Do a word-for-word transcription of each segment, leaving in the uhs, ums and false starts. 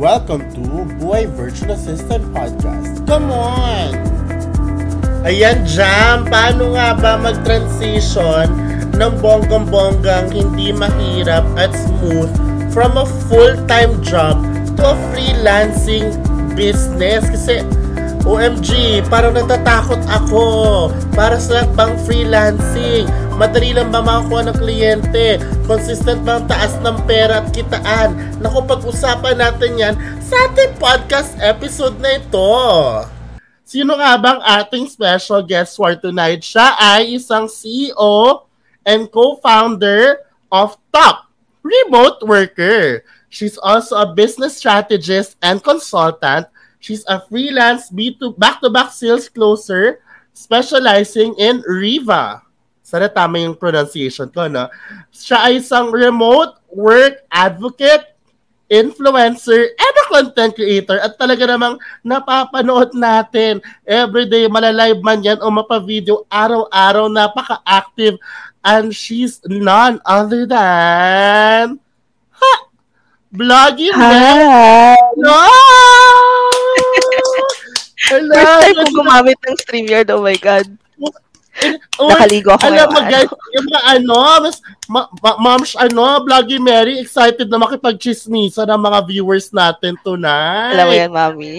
Welcome to Buhay Virtual Assistant Podcast. Come on! Ayan, Jam! Paano nga ba mag-transition ng bonggam-bonggang hindi mahirap at smooth from a full-time job to a freelancing business? Kasi, O M G, parang natatakot ako. Para sa lahat bang freelancing? Madali lang ba makakuha ng kliyente? Consistent bang taas ng pera at kitaan? Naku, pag-usapan natin yan sa ating podcast episode na ito. Sino nga bang ating special guest for tonight? Siya ay isang C E O and co-founder of Top Remote Worker. She's also a business strategist and consultant. She's a freelance B two back-to-back sales closer specializing in R I V A. Sana tama yung pronunciation ko, no? Siya ay isang remote work advocate, influencer, and a content creator. At talaga namang napapanood natin everyday, malalive man yan o mapavideo, araw-araw, napaka-active. And she's none other than... Ha! Bloggy Mary! Hello! First time ko gumamit ng StreamYard, oh my God. Or, nakaligo ako. Alam mo guys, yung mga ano, ma- ma- Moms, ano, Bloggy Mary, excited na makipag-chismisa ng mga viewers natin tonight. Alam mo yan, Mami?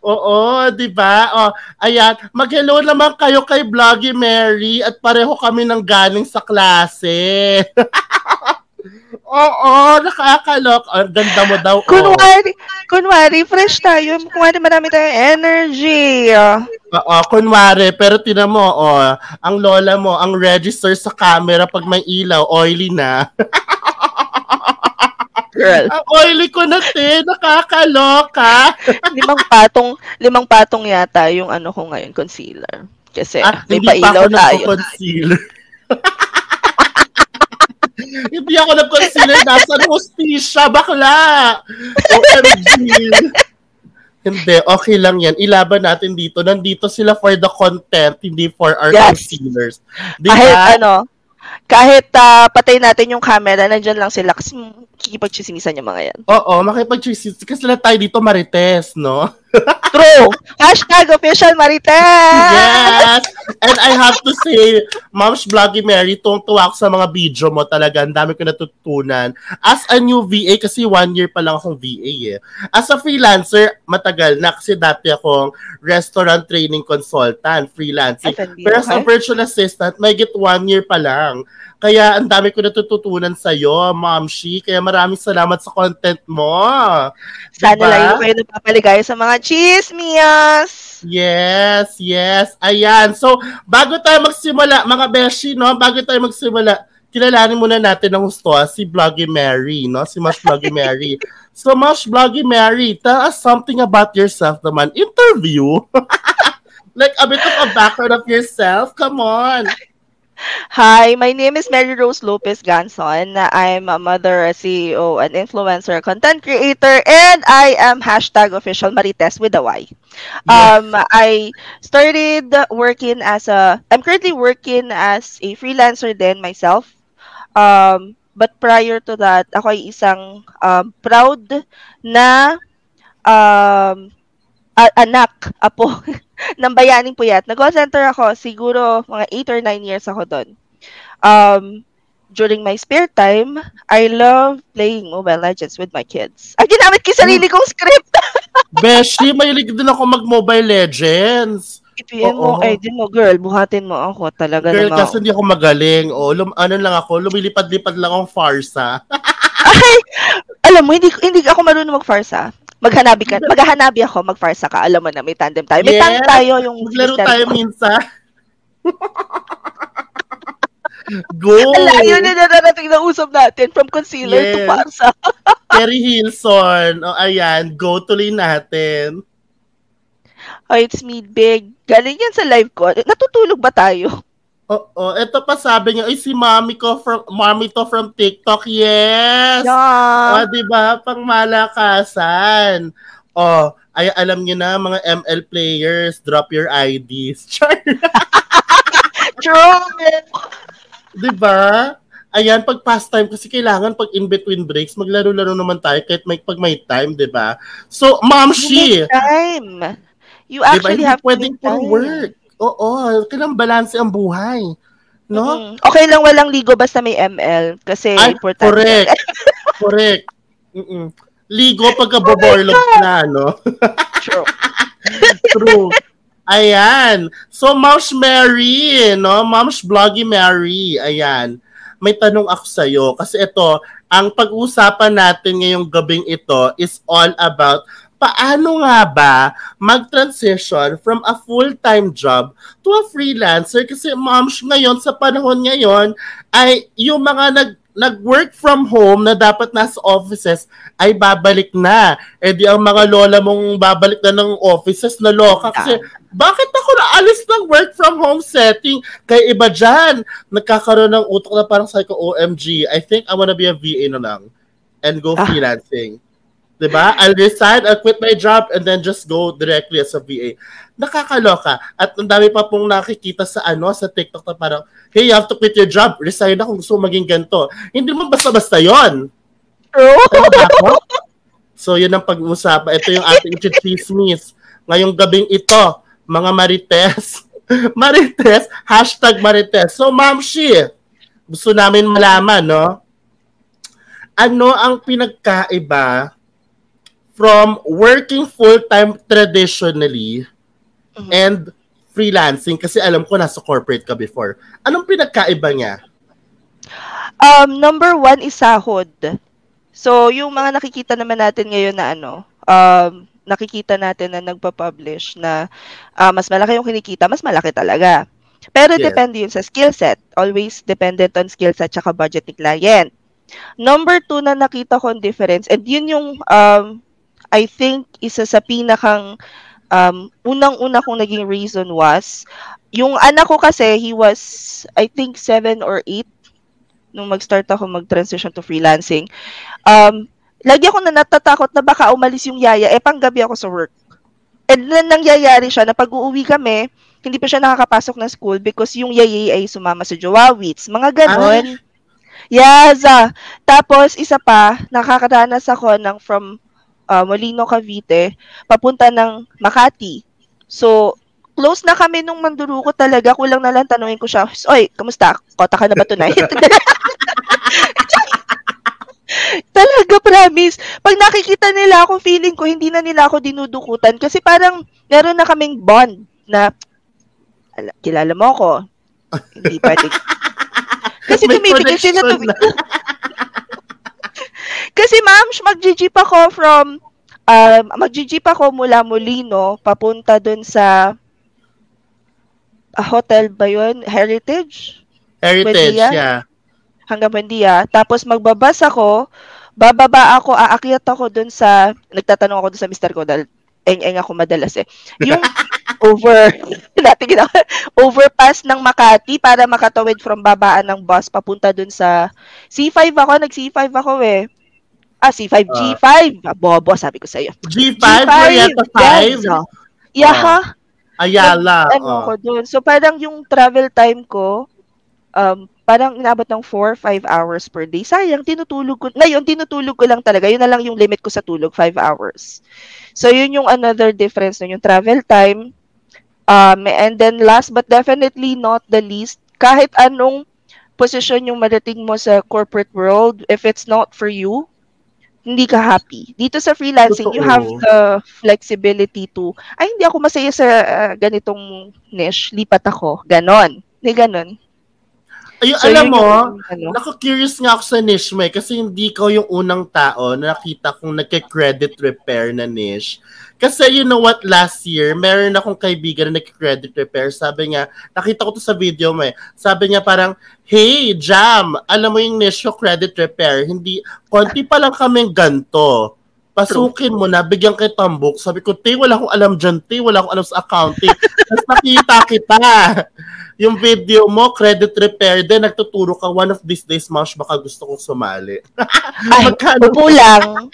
Oo, di ba? Oh, ayan, mag-hello naman kayo kay Bloggy Mary at pareho kami nang galing sa klase. Oo, nakakalok. Ang ganda mo daw. Kunwari, oh. kunwari fresh tayo. Kunwari, marami tayong energy. Oo, kunwari. Pero tinan mo, oh, ang lola mo, ang register sa camera pag may ilaw, oily na. Girl. Ang oily ko na, te. Nakakalok, ha? limang patong, limang patong yata yung ano ko ngayon, concealer. Kasi ah, may pailaw tayo. Concealer. Hindi ako nag-consider. Nasaan hostisya, bakla? O M G. Hindi, okay lang yan. Ilaban natin dito. Nandito sila for the content, hindi for our yes. concealers. Diba? Kahit ano, kahit uh, patay natin yung camera, nandiyan lang sila kasi makikipag-chisimisan yung mga yan. Oo, makikipag-chisimisan. Kasi sila tayo dito marites, no? True. Hashtag official Marites. Yes. And I have to say, Moms, Bloggy Mary, tuwang-tuwa ako sa mga video mo talaga. Ang dami ko natutunan. As a new V A, kasi one year pa lang akong V A eh. As a freelancer, matagal na kasi dati akong restaurant training consultant, freelancing. F and B, pero as a virtual assistant, may get one year pa lang. Kaya ang dami ko natututunan sa'yo, Ma'am Shi. Kaya maraming salamat sa content mo. Diba? Sana lang kayo napapaligay sa mga chismias. Yes, yes. Ayan. So, bago tayo magsimula, mga beshi, no? Bago tayo magsimula, kilalanin muna natin ang gusto, si Bloggy Mary, no? Si Mosh Bloggy Mary. So, Mosh Bloggy Mary, tell us something about yourself naman. Interview. Like a bit of a background of yourself. Come on. Hi, my name is Mary Rose Lopez Ganson. I'm a mother, a C E O, an influencer, a content creator, and I am hashtag official Marites with a Y. Um, yes. I started working as a, I'm currently working as a freelancer then myself. Um, but prior to that, ako ay isang um, proud na um, a- anak, apo, ng bayaning puyat. Nag-call center ako, siguro mga eight or nine years ako doon. Um, during my spare time, I love playing Mobile Legends with my kids. Ay, ginamit ko sarili kong script! Beshi, mahilig din ako mag-Mobile Legends. Ipiin mo, oh, oh. Ay, din mo, girl, buhatin mo ako talaga. Girl, naman. Kasi hindi ako magaling. O, lum- ano lang ako, lumilipad-lipad lang akong farsa. Ay, alam mo, hindi, hindi ako marunong mag-farsa. Maghanabi ka. Maghahanabi ako, magfarsa ka. Alam mo na, may tandem tayo. May yeah. tandem tayo yung... Maglaro tayo ko. Minsan. Go! Ala, yun na narating na usap natin. From concealer yes. to farsa. Terry Hilson. O, ayan. Go, tuloy natin. Oh, it's me, big. Galing yan sa live ko. Natutulog ba tayo? Oo. Ito pa sabi niya, ay si Mami ko from, Mami to from TikTok. Yes! Yeah. O, diba? Pangmalakasan. O, ay alam niyo na, mga M L players, drop your I Ds. True! Diba? ayan, pag pastime kasi kailangan pag in between breaks, maglaro-laro naman tayo kahit may pag may time, 'di ba? So, ma'am, she time. You actually diba, have pwedeng for work. Oo, kailangan balanse ang buhay, no? Mm-hmm. Okay lang walang ligo basta may M L kasi ay, important. Correct. Correct. Mm-mm. Ligo pagka boborlog oh na, no? True. True. Ayan. So, Mams Mary, no? Mams Bloggy Mary. Ayan. May tanong ako sa'yo. Kasi ito, ang pag-uusapan natin ngayong gabing ito is all about paano nga ba mag-transition from a full-time job to a freelancer? Kasi, Mams, ngayon, sa panahon ngayon, ay yung mga nag nag-work from home na dapat nasa offices ay babalik na. Eh di ang mga lola mong babalik na ng offices na loka kasi bakit ako naalis ng work from home setting? Kaya iba dyan, nagkakaroon ng utok na parang psycho O M G. I think I wanna be a V A na lang and go ah. freelancing. Diba? I'll resign, I'll quit my job, and then just go directly as a V A. Nakakaloka. At ang dami pa pong nakikita sa ano sa TikTok na parang, hey, you have to quit your job. Resign na kung gusto maging ganito. Hindi mo basta-basta yun. Oh. So, yun ang pag-uusapan. Ito yung ating chichismis. Ngayong gabing ito, mga marites. Marites, hashtag marites. So, Ma'am Shi, gusto namin malaman, no? Ano ang pinagkaiba from working full-time traditionally mm-hmm. and freelancing? Kasi alam ko nasa corporate ka before. Anong pinagkaiba niya? Um, number one is sahod. So, yung mga nakikita naman natin ngayon na ano, um, nakikita natin na nagpa-publish na uh, mas malaki yung kinikita, mas malaki talaga. Pero yes. depende yun sa skill set. Always dependent on skill set tsaka budget ni client. Number two na nakita ko ang difference, and yun yung um, I think isa sa pinakang um, unang-una kong naging reason was, yung anak ko kasi, he was, I think, seven or eight nung mag-start ako mag-transition to freelancing. Um, lagi ako na natatakot na baka umalis yung yaya, eh, panggabi ako sa work. And then, nangyayari siya na pag-uuwi kami, hindi pa siya nakakapasok ng school because yung yaya ay sumama sa Jowawits. Mga ganon. Ay. Yes! Uh, tapos, isa pa, nakakaranas ako ng from Uh, Molino Cavite, papunta ng Makati. So, close na kami nung manduruko talaga. Kulang na lang tanungin ko siya, oy, kamusta? Kota ka na ba tonight? Talaga, promise. Pag nakikita nila ako, feeling ko, hindi na nila ako dinudukutan. Kasi parang, meron na kaming bond na, kilala mo ako. Hindi pwede. Kasi tumibigil sila tumibigil. Kasi ma'am, mag-jeep ako from um mag-jeep ako mula Molino papunta doon sa uh, hotel ba 'yun? Heritage? Heritage, Wendia, yeah. Hanggang Wendia. Tapos magbabas ako, bababa ako, aakyat ako doon sa nagtatanong ako doon sa mister ko dahil eng-eng ako madalas eh. Yung over natin overpass ng Makati para makatawid from babaan ng bus papunta doon sa C five ako, nag C five ako eh. Ah, C five, uh, G five. Bobo, sabi ko sa'yo. G five? G five? Yeah, ha? Uh, Ayala. Nag, ano uh. ko dun. So, parang yung travel time ko, um, parang inabot ng four, five hours per day. Sayang, tinutulog ko. Ngayon, tinutulog ko lang talaga. Yun na lang yung limit ko sa tulog, five hours. So, yun yung another difference nun, yung travel time. Um, and then last, but definitely not the least, kahit anong position yung marating mo sa corporate world, if it's not for you, hindi ka happy. Dito sa freelancing, totoo. You have the flexibility to, ay, hindi ako masaya sa uh, ganitong niche, lipat ako. Ganon. Hindi ganon. Ay, so, alam mo, yung, ano? Naku-curious nga ako sa niche, may, kasi hindi ko yung unang tao na nakita kong nagka-credit repair na niche. Kasi you know what, last year, meron akong kaibigan na nagka-credit repair. Sabi niya, nakita ko to sa video mo eh. Sabi niya parang, hey, Jam, alam mo yung niche ko, credit repair. Hindi, konti pa lang kaming ganto. Pasukin mo na, bigyan kay tambok. Sabi ko, te, wala akong alam dyan, te, wala akong alam sa accounting. Tapos nakita kita. Yung video mo, credit repair, then nagtuturo ka, one of these days, Mosh, baka gusto kong sumali. Ay, upo lang.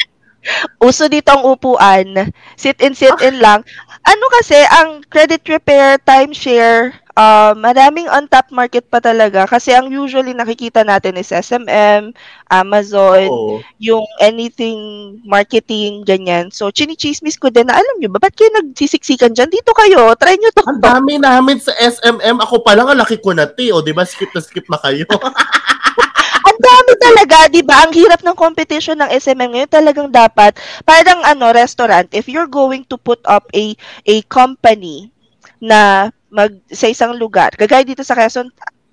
Uso dito ang upuan. Sit in, sit in lang. Ano kasi, ang credit repair, timeshare, uh, maraming on-top market pa talaga kasi ang usually nakikita natin is S M M, Amazon, oh. yung anything marketing, ganyan. So, chinichismis ko din na, alam nyo ba, ba't kayo nagsisiksikan dyan? Dito kayo, try nyo to. Ang dami namin sa S M M. Ako palang ang laki ko na, te. O, diba, skip na skip na kayo. Ang dami talaga, di ba? Ang hirap ng competition ng S M M ngayon. Talagang dapat, parang ano, restaurant, if you're going to put up a a company na mag, sa isang lugar, kagaya dito sa Quezon,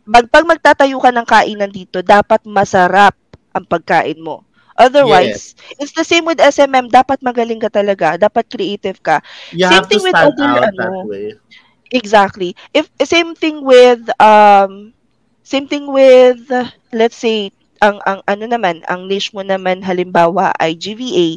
mag, pag magtatayo ka ng kainan dito, dapat masarap ang pagkain mo. Otherwise, yes. It's the same with S M M. Dapat magaling ka talaga. Dapat creative ka. You same have thing to with stand other, out ano, that way. Exactly. If, same thing with... um. Same thing with, let's say, ang ang ano naman, ang niche mo naman halimbawa ay G V A.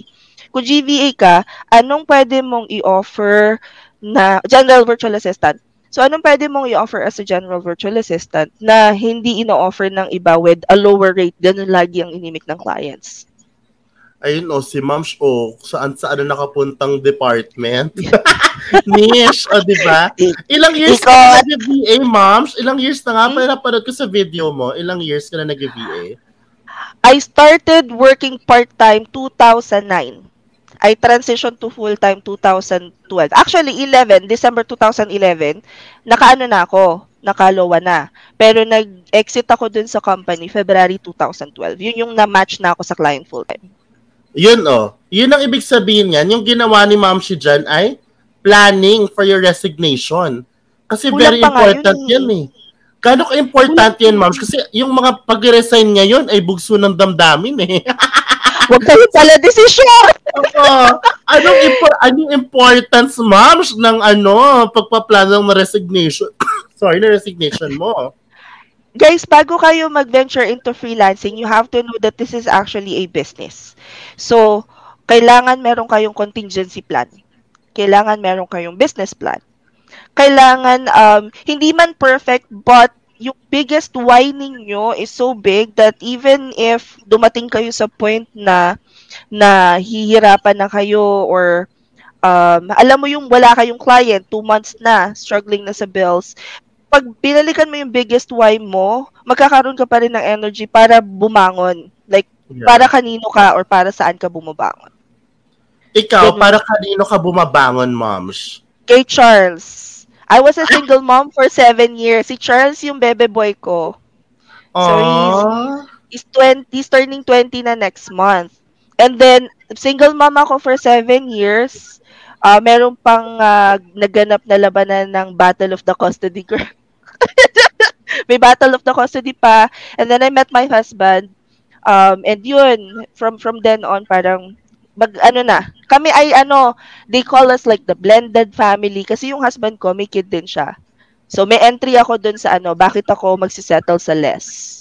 Kung G V A ka, anong pwede mong i-offer na general virtual assistant? So anong pwede mong i-offer as a general virtual assistant na hindi ino-offer ng iba with a lower rate? Ganun lagi ang inimik ng clients. Ayun o, si Ma'am Shok, saan-saan na nakapuntang department? Niche, o diba? Ilang years Ikaw. ka na nag-V A, Ma'am? Ilang years na nga? Parapanood ko sa video mo, ilang years ka na nag-V A? I started working part-time two thousand nine. I transitioned to full-time two thousand twelve. Actually, eleven, December two thousand eleven, nakaano na ako, nakalowa na. Pero nag-exit ako dun sa company February two thousand twelve. Yun yung na-match na ako sa client full-time. Yun o. Oh. Yun ang ibig sabihin niyan. Yung ginawa ni Ma'am si Jan ay planning for your resignation. Kasi Kulang very important yun, yun eh. Kano ka-important yan, Ma'am? Kasi yung mga pag-resign ngayon ay bugso ng damdamin eh. Huwag kayo pala desisyon! Oo. Anong, impo- anong importance, Ma'am, ng ano, pagpaplanong na resignation? Sorry, na resignation mo. Guys, bago kayo mag-venture into freelancing, you have to know that this is actually a business. So, kailangan meron kayong contingency plan. Kailangan meron kayong business plan. Kailangan, um, hindi man perfect, but yung biggest why ninyo is so big that even if dumating kayo sa point na, na hihirapan na kayo or um, alam mo yung wala kayong client, two months na, struggling na sa bills, pag binalikan mo yung biggest why mo, magkakaroon ka pa rin ng energy para bumangon. Like, yeah. Para kanino ka or para saan ka bumabangon. Ikaw, then, para kanino ka bumabangon, Moms? Kay Charles. I was a single mom for seven years. Si Charles yung bebe boy ko. So, he's, he's, twenty, he's turning twenty na next month. And then, single mom ako for seven years. Uh, meron pang uh, naganap na labanan ng Battle of the Custody Girl. May Battle of the Custody pa. And then I met my husband. Um, and yun, from from then on, parang, mag, ano na, kami ay ano, they call us like the blended family. Kasi yung husband ko, may kid din siya. So may entry ako dun sa ano, bakit ako magsisettle sa less.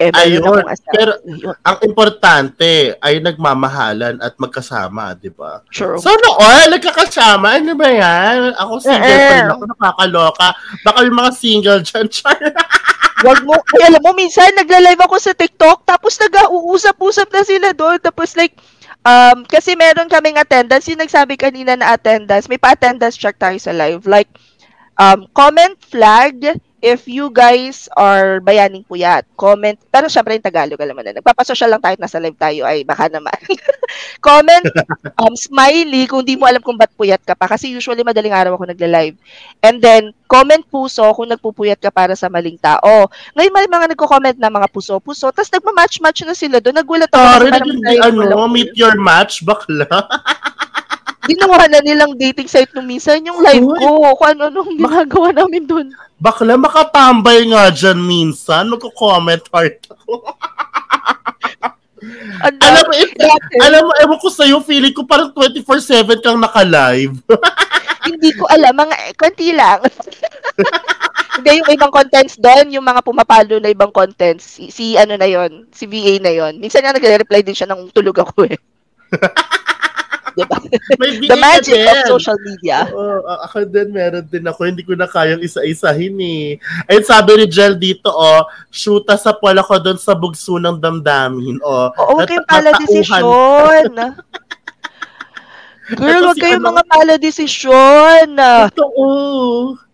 Eh, ayun, pero ang importante ay nagmamahalan at magkasama, di ba? Sure. So, noon, nagkakasama, ano ba yan? Ako single eh, eh. pa ako, nakakaloka. Baka yung mga single dyan, Char. Wag mo, ay, alam mo, minsan nagla-live ako sa TikTok, tapos nag-uusap-usap na sila doon, tapos like, um, kasi meron kaming attendance, yung nagsabi kanina na attendance, may pa-attendance check tayo sa live, like, um, comment, flag, if you guys are bayaning puyat, comment. Pero syempre yung Tagalog, alam mo na. Nagpapasosyal lang tayo at nasa live tayo. Ay, baka naman. Comment, um, smiley, kung di mo alam kung ba't puyat ka pa. Kasi usually madaling araw ako nagla-live. And then, comment puso kung nagpupuyat ka para sa maling tao. Ngayon, may mga nagko-comment na mga puso-puso. Tapos nagmamatch-match na sila doon. Nagulat ako. Sorry, naging ano, meet your match, bakla. Ginawa na nilang dating site nung minsan yung live ko. Kung ano-anong ginagawa namin dun. Bakla, makatambay nga dyan minsan. Magko-comment part ako. Ando, alam mo, if, alam mo, ewan ko sa'yo, feeling ko parang twenty-four seven kang naka-live. Hindi ko alam. Mga, konti lang. Hindi, yung ibang contents doon, yung mga pumapalo na ibang contents. Si, si ano na yon, si V A na yon. Minsan nga nag-reply din siya ng tulog ako eh. Diba? The magic din. Of social media. Oo, ako din, meron din ako. Hindi ko na kayang isa-isahin eh. Ayun, sabi ni Jel dito, oh, shoota sa pala ko doon sa bugso ng damdamin. Oh, oo, okay, pala desisyon. Girl, wag kayong mga pala desisyon. Totoo.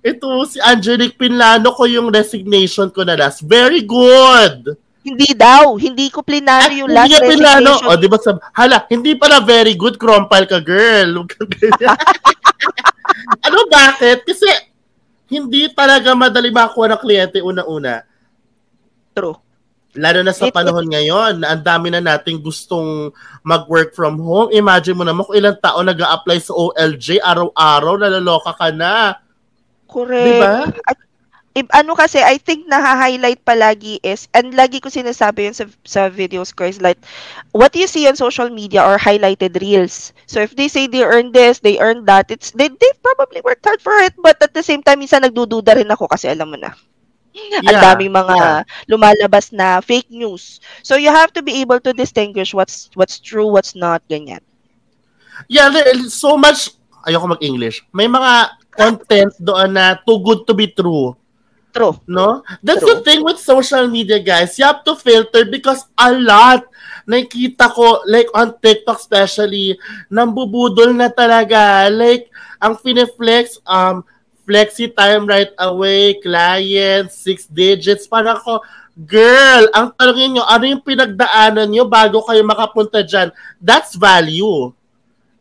Ito, si Angelic Pinlano ko yung resignation ko na last. Very good! Hindi daw. Hindi ko plinano yung last resignation. Pinlano. O, diba sab- hala, hindi pala very good, krompal ka, girl. Ano, bakit? Kasi, hindi talaga madali makakuha ng kliyente una-una. True. Lalo na sa panahon ngayon, ang dami na nating gustong mag-work from home. Imagine mo naman kung ilang tao nag-a-apply sa O L J, araw-araw, naloloka ka na. Correct. Diba? At, ano kasi, I think naha-highlight palagi is, and lagi ko sinasabi yun sa, sa videos ko, is like, what you see on social media are highlighted reels. So if they say they earned this, they earned that, it's they they probably worked hard for it, but at the same time, minsan nagdududa rin ako kasi alam mo na. Yeah, ang daming mga yeah. lumalabas na fake news. So you have to be able to distinguish what's what's true, what's not, ganyan. Yeah, there's so much, ayoko mag-English, may mga content doon na too good to be true. True. No? That's true. The thing with social media, guys. You have to filter because a lot, nakita ko, like on TikTok especially, nambubudol na talaga. Like, ang finiflex, um, flexi time right away, clients, six digits. Parang ako, girl, ang tanongin nyo, ano yung pinagdaanan nyo bago kayo makapunta dyan? That's value.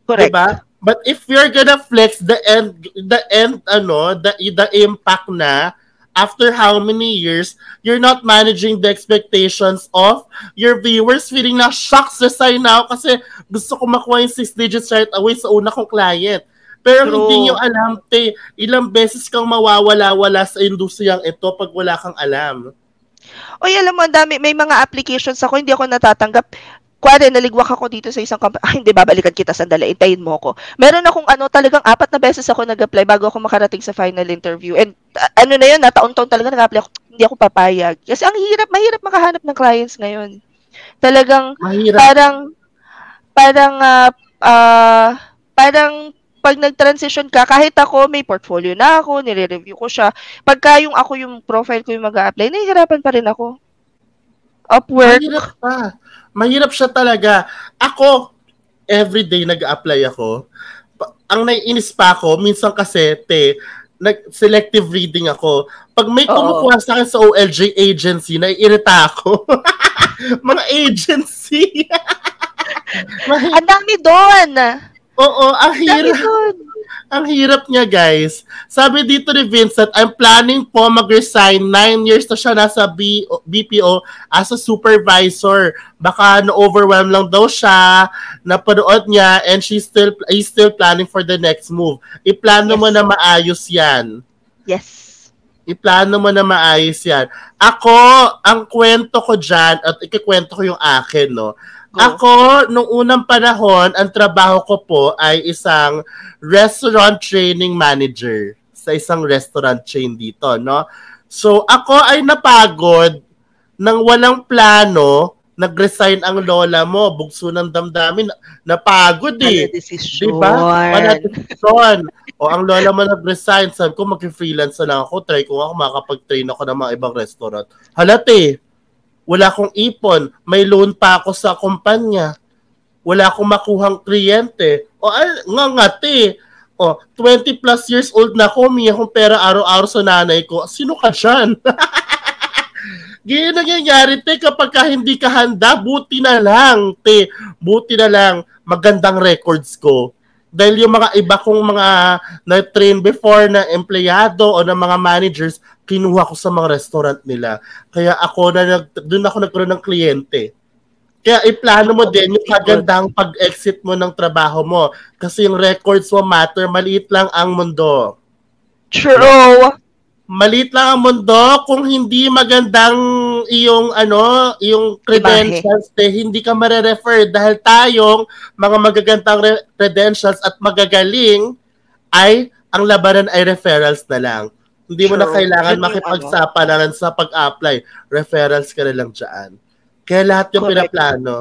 Correct. Diba? But if you're gonna flex the end, the end, ano, the, the impact na, after how many years, you're not managing the expectations of your viewers feeling na, shocks resign now kasi gusto ko makuha yung six digits right away sa una kong client. Pero true. Hindi nyo alam, te, ilang beses kang mawawala-wala sa industriyang ito pag wala kang alam. Oy, alam mo, dami, may mga applications ako, hindi ako natatanggap. Kuwari, naligwak ako dito sa isang company. Ay, hindi, babalikan kita, sandali, intayin mo ako. Meron akong ano, talagang apat na beses ako nag-apply bago ako makarating sa final interview. And uh, ano na yun, nataon-taon talaga nag-apply ako, hindi ako papayag. Kasi ang hirap, mahirap makahanap ng clients ngayon. Talagang, mahirap. parang, parang, ah, uh, uh, parang, pag nag-transition ka, kahit ako, may portfolio na ako, nire-review ko siya. Pagka yung ako, yung profile ko yung mag-a-apply, nahihirapan pa rin ako. Upwork. Mahirap pa. Mahirap siya talaga. Ako, everyday nag-a-apply ako. Ang naiinis pa ako, minsan kasi, te, nag-selective reading ako. Pag may kumukuha sa akin sa O L J agency, naiirita ako. Mga agency. Ang dami doon. Oo, ang hirap. Ang hirap niya, guys. Sabi dito ni Vincent, I'm planning po mag-resign. Nine years na siya nasa B P O as a supervisor. Baka na-overwhelm lang daw siya, napanood niya, and she's still, he's still planning for the next move. Iplano yes. mo na maayos yan. Yes. Iplano mo na maayos yan. Ako, ang kwento ko dyan, at ikikwento ko yung akin, no? Go. Ako, nung unang panahon, ang trabaho ko po ay isang restaurant training manager sa isang restaurant chain dito, no? So, ako ay napagod ng walang plano, nag-resign ang lola mo, bugso ng damdamin, napagod eh. Panadesisyon. Diba? Panadesisyon. O, ang lola mo nag-resign, sabi ko, mag-freelance na lang ako, try ko nga kung makapag-train ako ng mga ibang restaurant. Halat eh, wala akong ipon, may loan pa ako sa kumpanya, wala akong makuhang kliyente. O, ay, ngangat eh. O, twenty plus years old na ako, humingi akong pera araw-araw sa nanay ko, sino ka dyan? Ganyan nangyayari, te, kapag ka hindi ka handa, buti na lang, te, buti na lang, magandang records ko. Dahil yung mga iba kong mga na-train before na empleyado o na mga managers, kinuha ko sa mga restaurant nila. Kaya ako na, nag, dun ako nagkaroon ng kliyente. Kaya iplano mo din yung kagandang pag-exit mo ng trabaho mo. Kasi yung records mo matter, maliit lang ang mundo. True! Maliit lang ang mundo kung hindi magandang iyong ano, iyong credentials, te, hindi ka mare-refer dahil tayong mga magagandang re- credentials at magagaling ay ang labanan ay referrals na lang. Hindi True. Mo na kailangan makipagsapalaran sa pag-apply. Referrals ka na lang diyan. Kaya lahat 'yung Correct. Pinaplano,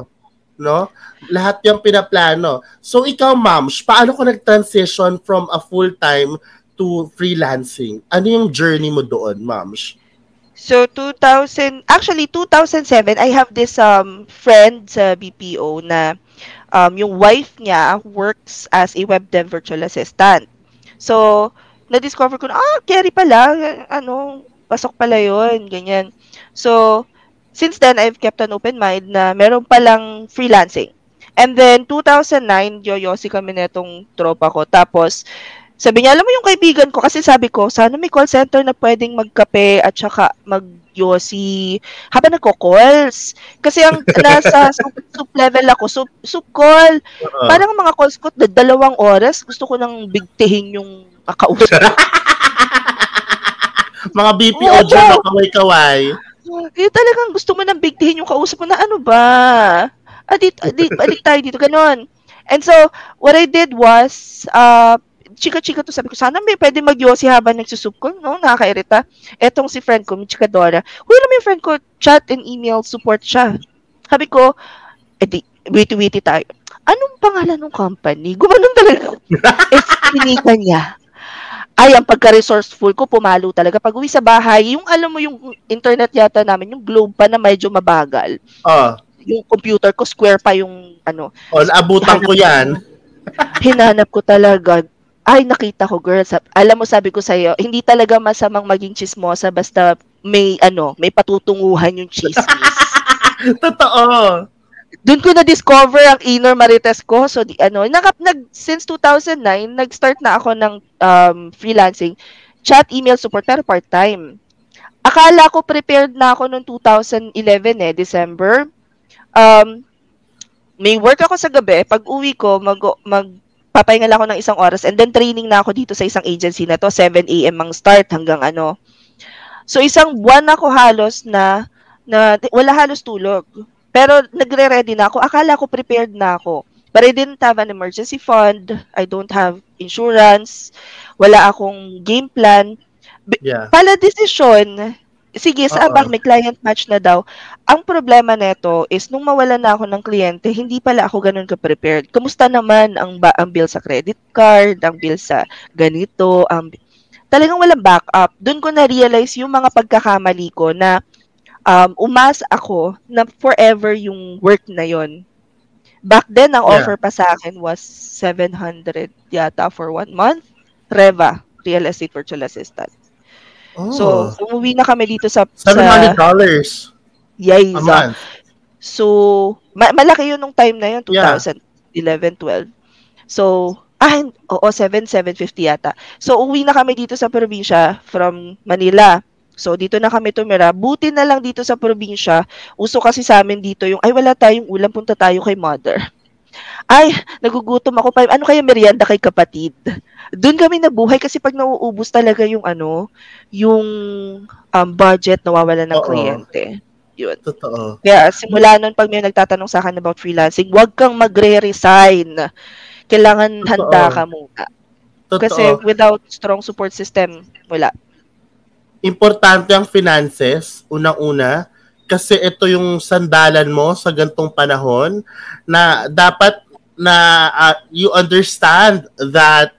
no? Lahat 'yung pinaplano. So ikaw, ma'am, paano ka nag-transition from a full-time to freelancing? Ano yung journey mo doon, ma'am? So, two thousand, actually, two thousand seven, I have this um friend sa B P O na um yung wife niya works as a web dev virtual assistant. So, na-discover ko na, ah, carry pala, ano, pasok pala yun, ganyan. So, since then, I've kept an open mind na meron palang freelancing. And then, two thousand nine, yoyosi kami na itong tropa ko. Tapos, sabi niya, alam mo yung kaibigan ko, kasi sabi ko, sana may call center na pwedeng magkape at saka magyosi habang nagko-calls. Kasi ang nasa soup, soup level ako, soup, soup call. Uh-huh. Parang mga calls ko, dalawang oras, gusto ko nang bigtihin yung kakausap. Mga B P O dyan, oh, kaway-kaway. Yung talagang gusto mo nang bigtihin yung kausap mo na ano ba? Adik, adik, adik tayo dito, ganun. And so, what I did was, uh, chika-chika to, sabi ko, sana may pwede magyosi habang nagsusup ko, no? Nakakairita. Etong si friend ko, chika Dora. Huwag naman yung friend ko, chat and email support siya. Sabi ko, edi, witi-witi tayo. Anong pangalan ng company? Gumanon talaga. It's pinika niya. Ay, ang pagka-resourceful ko, pumalo talaga. Pag uwi sa bahay, yung alam mo yung internet yata namin, yung globe pa na medyo mabagal. Ah. Uh. Yung computer ko, square pa yung ano. O, abutan ko yan. Hinanap ko talaga. Ay, nakita ko, girl. Sab- Alam mo, sabi ko sa'yo, hindi talaga masamang maging chismosa basta may, ano, may patutunguhan yung chismis. Totoo. Doon ko na-discover ang inner marites ko. So, di, ano, nag- nag- since two thousand nine, nag-start na ako ng um, freelancing. Chat, email, support, pero part-time. Akala ko prepared na ako noong two thousand eleven, eh, December. Um, may work ako sa gabi. Pag uwi ko, mag... mag- papahinga lang ako ng isang oras and then training na ako dito sa isang agency na to, seven a.m. ang start hanggang ano. So isang buwan ako halos na, na wala halos tulog. Pero nagre-ready na ako. Akala ko prepared na ako. But I didn't have an emergency fund. I don't have insurance. Wala akong game plan. Yeah. Pala desisyon. Sige, sa abang may client match na daw. Ang problema nito is nung mawala na ako ng kliyente, hindi pala ako ganun ka-prepared. Kumusta naman ang, ba- ang bill sa credit card, ang bill sa ganito, ang... Talagang walang backup. Doon ko na-realize yung mga pagkakamali ko na um, umasa ako na forever yung work na yon. Back then, ang yeah. offer pa sa akin was seven hundred yata for one month. RIVA, Real Estate Virtual Assistant. Oh. So, umuwi na kami dito sa... seven hundred dollars Yay, a month. So, ma- malaki yun nung time na yun, twenty eleven, yeah. twelve. So, ah, oo, seven, seven fifty yata. So, umuwi na kami dito sa probinsya from Manila. So, dito na kami tumira. Buti na lang dito sa probinsya, uso kasi sa amin dito yung, ay, wala tayong ulam, punta tayo kay mother. Ay, nagugutom ako pa. Ano kaya merienda kay kapatid? Doon kami nabuhay kasi pag nauubos talaga yung ano, yung um, budget, nawawala ng Oo. kliyente. Yun. Totoo. Kaya simula nun pag may nagtatanong sa akin about freelancing, huwag kang magre-resign. Kailangan Totoo. handa ka muna. Totoo. Kasi without strong support system, wala. Importante ang finances, unang-una, kasi ito yung sandalan mo sa gantong panahon na dapat na uh, you understand that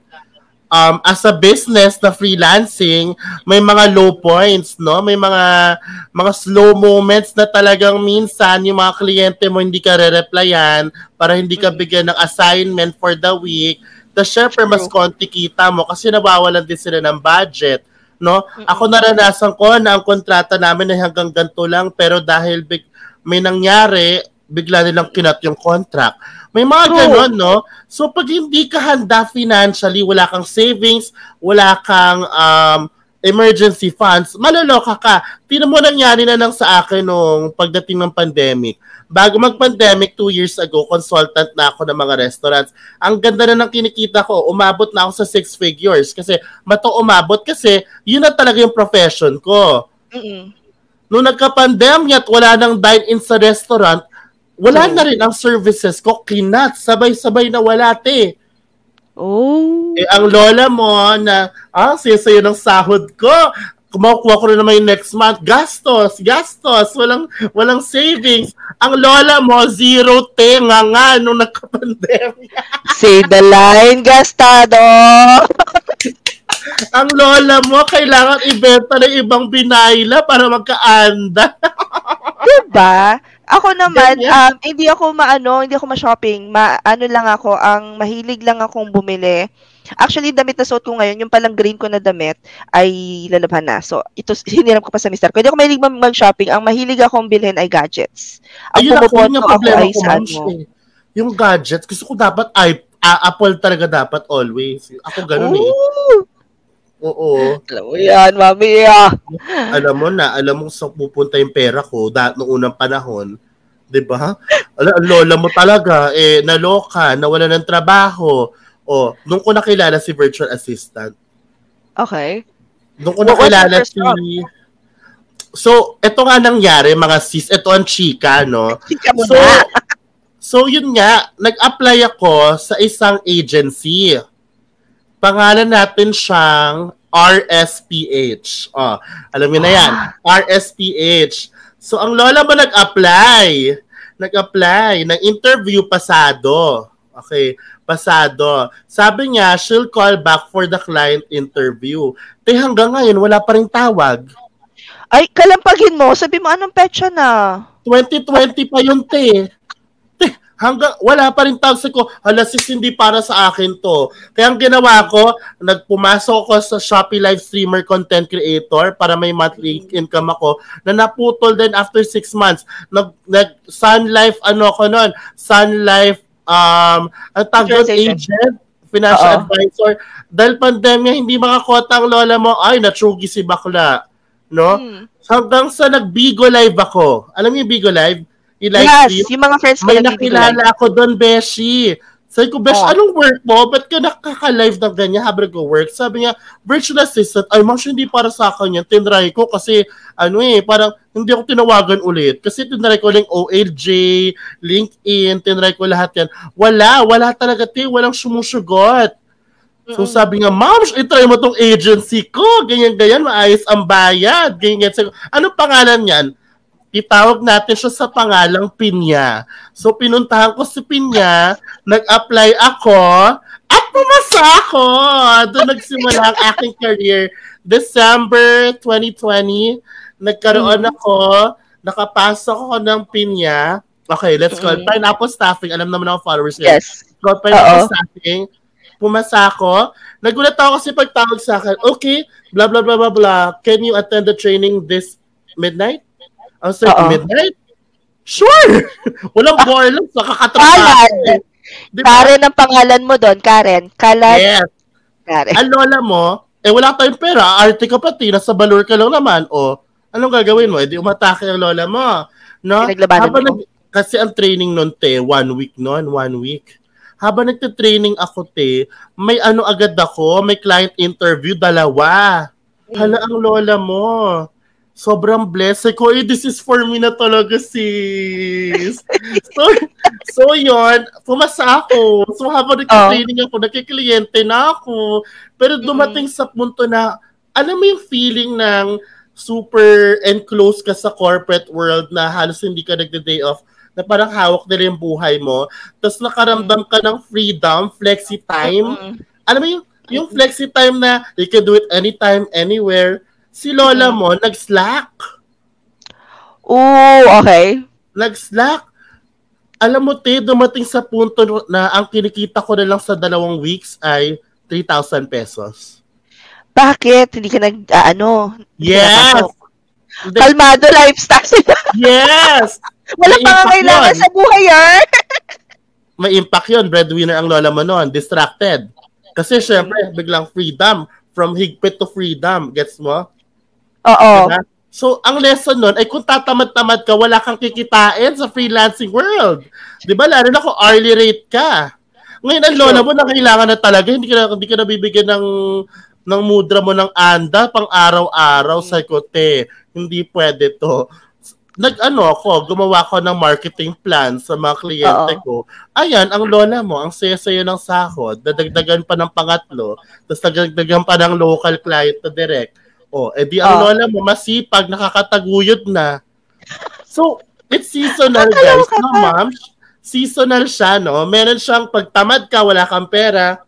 Um, as a business na freelancing, may mga low points, no? May mga mga slow moments na talagang minsan yung mga kliyente mo hindi ka re-replyan para hindi ka bigyan ng assignment for the week. The syempre, mas konti kita mo kasi nabawalan din sila ng budget, no? Ako naranasan ko na ang kontrata namin ay hanggang ganito lang pero dahil big, may nangyari, bigla nilang kinat yung contract. May mga ganon, no? So, pag hindi ka handa financially, wala kang savings, wala kang um, emergency funds, maloloka ka. Tignan mo nangyari na lang sa akin nung pagdating ng pandemic. Bago mag-pandemic, two years ago, consultant na ako ng mga restaurants. Ang ganda na ng kinikita ko, umabot na ako sa six figures. Kasi, mato umabot kasi, yun na talaga yung profession ko. Mm-mm. Nung nagka-pandemya at wala nang dine-in sa restaurant, wala na rin ang services ko, kinat, sabay-sabay na wala, te. Oh. Eh, ang lola mo na, ah, sayo-sayo ng sahod ko, kumakuha ko rin naman yung next month, gastos, gastos, walang walang savings. Ang lola mo, zero, te, nga nga, nung nagka-pandemya. Say the line, gastado! Ang lola mo, kailangan ibenta ng ibang binayla para magkaanda. Diba? Ako naman, Then, yeah. um, hindi ako maano, hindi ako ma-shopping. Ma ano lang ako, ang mahilig lang akong bumili. Actually, damit na suot ko ngayon, yung palang green ko na damit ay lalabhan na. So, ito hiniram ko pa sa mister ko. Hindi ako mahilig mag-shopping. Ang mahilig akong bilhin ay gadgets. Ang pumupunto ako, ako ay saan mo. Eh. Yung gadgets, gusto ko dapat ay uh, Apple talaga dapat always. Ako ganun Ooh. eh. Oo. Alam mo yan, mami. Alam mo na, alam mo saan pupunta yung pera ko dahil noong unang panahon. Diba? Alam, lola mo talaga, eh, naloka, nawala ng trabaho. O, nung ko nakilala si virtual assistant. Okay. Nung ko nakilala si... So, eto nga nangyari, mga sis, eto ang chika, no? Chika mo so, na. So, yun nga, nag-apply ako sa isang agency. Pangalan natin siyang R S P H. Oh, alam niyo na yan. R S P H. So, ang lola mo nag-apply. Nag-apply. Nag-interview pasado. Okay. Pasado. Sabi niya, she'll call back for the client interview. Te, hanggang ngayon, wala pa rin tawag. Ay, kalampagin mo. Sabi mo, anong petsa na? twenty twenty pa yun, te. Hanggang, wala pa rin tawag ko, hala sis, hindi para sa akin to. Kaya ang ginawa ko, nagpumasok ko sa Shopee live streamer content creator para may monthly income ako na naputol din after six months. Nag, nag Sunlife, ano ko nun, Sunlife, um, ang tawag doon, agent, financial Uh-oh. advisor. Dahil pandemya, hindi makakota ang lola mo, ay, natsugi si bakla. No? Hmm. Hanggang sa nag-Bigo live ako. Alam niyo yung Bigo live? Like yes, you. Yung mga friends ko. May nakilala ako doon, Beshi. Sabi ko, Besh, oh. anong work mo? Ba't ka nakaka-live ng ganyan habang ko work? Sabi niya, virtual assistant. Ay, ma'am, hindi para sa akin yan. TenRai ko kasi, ano eh, parang hindi ako tinawagan ulit. Kasi TenRai ko lang O L J, LinkedIn, TenRai ko lahat yan. Wala, wala talaga, te. Walang sumusugot. So mm-hmm. sabi nga, ma'am, itry mo tong agency ko. Ganyan-ganyan, maayos ang bayad. Ganyan-ganyan. Anong pangalan yan? Itawag natin siya sa pangalang Pinya. So, pinuntahan ko si Pinya, nag-apply ako, at pumasa ako! Doon nagsimula ang aking career. December twenty twenty, nagkaroon ako, nakapasok ako ng Pinya. Okay, let's call it Pineapple staffing. Alam naman ako followers yun. Yes. Call Pineapple Uh-oh. staffing. Pumasa ako. Nagulat ako kasi pagtawag sa akin, okay, blah, blah, blah, blah, blah. Can you attend the training this midnight? I was like, midnight? Sure! Walang borlog, nakakatrabaho. Diba? Karen ang pangalan mo doon, Karen. Kalat. Yes. Karen. Ang lola mo, eh wala tayong pera, arte ka pati, nasa balor ka lang naman, o, anong gagawin mo? Eh di umatake ang lola mo. No? Habang nag- kasi ang training nun, te, one week nun, one week. Habang nagtitraining ako, te, may ano agad ako, may client interview, dalawa. Hala ang lola mo. Sobrang blessed ko. Eh, this is for me na talaga, sis. So, so yun, pumasa ako. So, habang nagka-training ako, nakikliente na ako. Pero dumating mm-hmm. sa punto na, alam mo yung feeling ng super enclosed ka sa corporate world na halos hindi ka nagda-day off, na parang hawak nila yung buhay mo. Tapos nakaramdam ka ng freedom, flexi time. Mm-hmm. Alam mo yung, yung flexi time na you can do it anytime, anywhere. Si lola mo, nag-slack. Oo, okay. Nag-slack. Alam mo, te, dumating sa punto na ang kinikita ko na lang sa dalawang weeks ay three thousand pesos. Bakit? Hindi ka nag, uh, ano? Yes. Ka Kalmado lifestyle. Yes. Wala pa nga kailangan sa buhay, ah. May impact yun. Breadwinner ang lola mo noon. Distracted. Kasi syempre, biglang freedom. From higpit to freedom. Gets mo? Oo. So, ang lesson nun ay kung tatamad-tamad ka, wala kang kikitain sa freelancing world. Di ba? Lalo na kung hourly rate ka. Ngayon, ang lola mo na kailangan na talaga. Hindi ka na, hindi ka na bibigyan ng, ng mudra mo ng anda pang araw-araw sa kote. Hindi pwede to. Nag-ano ako, gumawa ko ng marketing plan sa mga kliyente Uh-oh. ko. Ayan, ang lola mo, ang saya-saya ng sahod, dadagdagan pa ng pangatlo, tapos dadagdagan pa ng local client na direct. O, edi ang Uh-oh. lola mo, masipag, nakakataguyod na. So, it's seasonal, guys. No, ma'am? Seasonal siya, no? Meron siyang pagtamad ka, wala kang pera.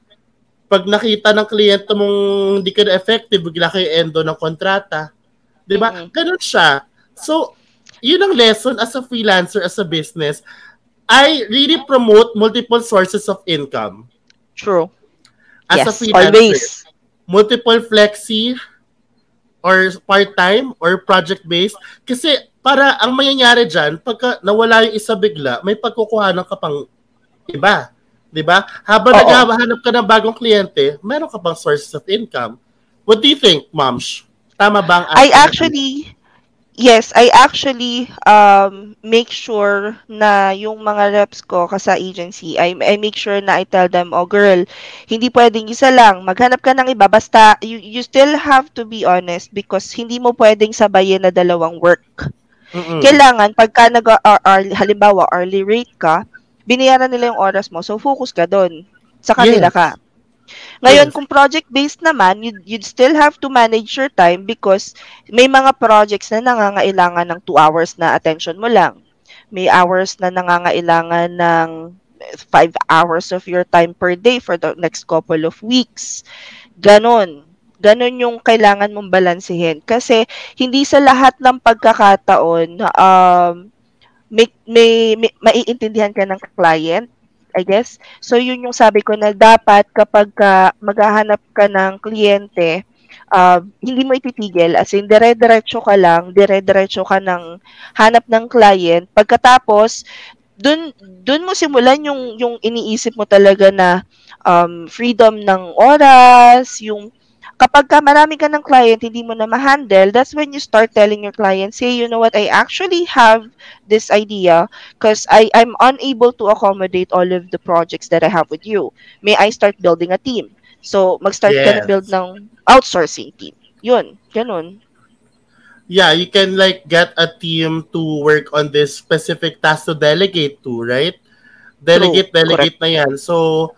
Pag nakita ng kliyente mong hindi ka na effective, bigla kayo endo ng kontrata. Diba? Mm-hmm. Ganun siya. So, yun ang lesson as a freelancer, as a business. I really promote multiple sources of income. True. As yes, a freelancer. Always. Multiple flexi or part-time or project-based. Kasi para ang mangyayari dyan, pagka nawala yung isa bigla, may pagkukuhanan ka pang iba. Diba? Habang oh, naghahanap ka ng bagong kliyente, meron ka pang sources of income. What do you think, Moms? Tama ba ang I actually... Yes, I actually um, make sure na yung mga reps ko kasa agency, I, I make sure na I tell them, oh girl, hindi pwedeng isa lang, maghanap ka ng iba, basta you, you still have to be honest because hindi mo pwedeng sabayin na dalawang work. Mm-mm. Kailangan, pagka nag, uh, uh, halimbawa, early rate ka, binayaran nila yung oras mo, so focus ka doon, sa kanila yes. ka. Ngayon, yes. kung project-based naman, you'd, you'd still have to manage your time because may mga projects na nangangailangan ng two hours na attention mo lang. May hours na nangangailangan ng five hours of your time per day for the next couple of weeks. Ganon. Ganon yung kailangan mong balansehin. Kasi hindi sa lahat ng pagkakataon, um, may, may, may, maiintindihan ka ng client. I guess. So, yun yung sabi ko na dapat kapag ka maghahanap ka ng kliyente, uh, hindi mo ititigil. As in, dire-diretso ka lang, dire-diretso ka ng hanap ng client. Pagkatapos, dun, dun mo simulan yung, yung iniisip mo talaga na um, freedom ng oras, yung kapag ka marami ka ng client, hindi mo na ma-handle, that's when you start telling your client, say, you know what, I actually have this idea because I'm unable to accommodate all of the projects that I have with you. May I start building a team? So, mag-start yes. ka na build ng outsourcing team. Yun, ganun. Yeah, you can like get a team to work on this specific task to delegate to, right? Delegate, True. delegate Correct. na yan. So,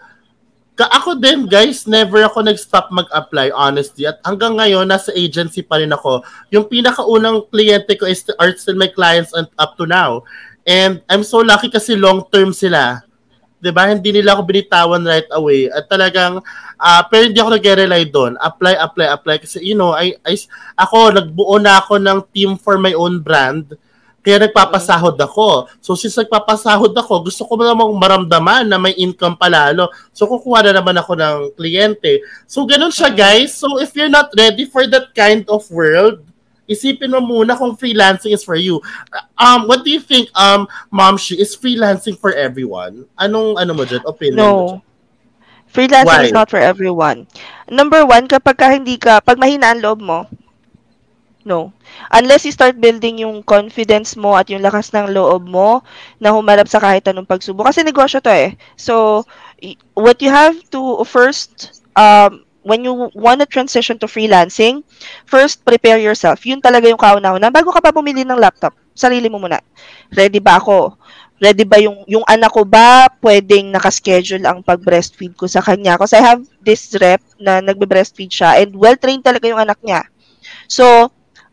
ako din, guys, never ako nag-stop mag-apply, honestly. At hanggang ngayon, nasa agency pa rin ako. Yung pinakaunang kliyente ko is are still my clients and up to now. And I'm so lucky kasi long-term sila. Diba? Hindi nila ako binitawan right away. At talagang, uh, pero hindi ako nag-rely doon. Apply, apply, apply. Kasi, you know, I, I, ako, nagbuo na ako ng team for my own brand. Kaya nagpapasahod ako. So, since nagpapasahod ako, gusto ko namang maramdaman na may income palalo. So, kukuha na naman ako ng kliyente. So, ganun siya, guys. So, if you're not ready for that kind of world, isipin mo muna kung freelancing is for you. Um, what do you think, um, Momshi, is freelancing for everyone? Anong, ano mo dyan? Opinion no. mo dyan? Freelancing Why? is not for everyone. Number one, kapag ka hindi ka, pag mahina ang loob mo, no. Unless you start building yung confidence mo at yung lakas ng loob mo na humarap sa kahit anong pagsubok. Kasi negosyo to eh. So, what you have to first, um, when you want to transition to freelancing, first prepare yourself. Yun talaga yung kauna-una. Bago ka pa bumili ng laptop, sarili mo muna. Ready ba ako? Ready ba yung, yung anak ko ba pwedeng nakaschedule ang pag-breastfeed ko sa kanya? Kasi I have this rep na nagbe-breastfeed siya and well-trained talaga yung anak niya. So,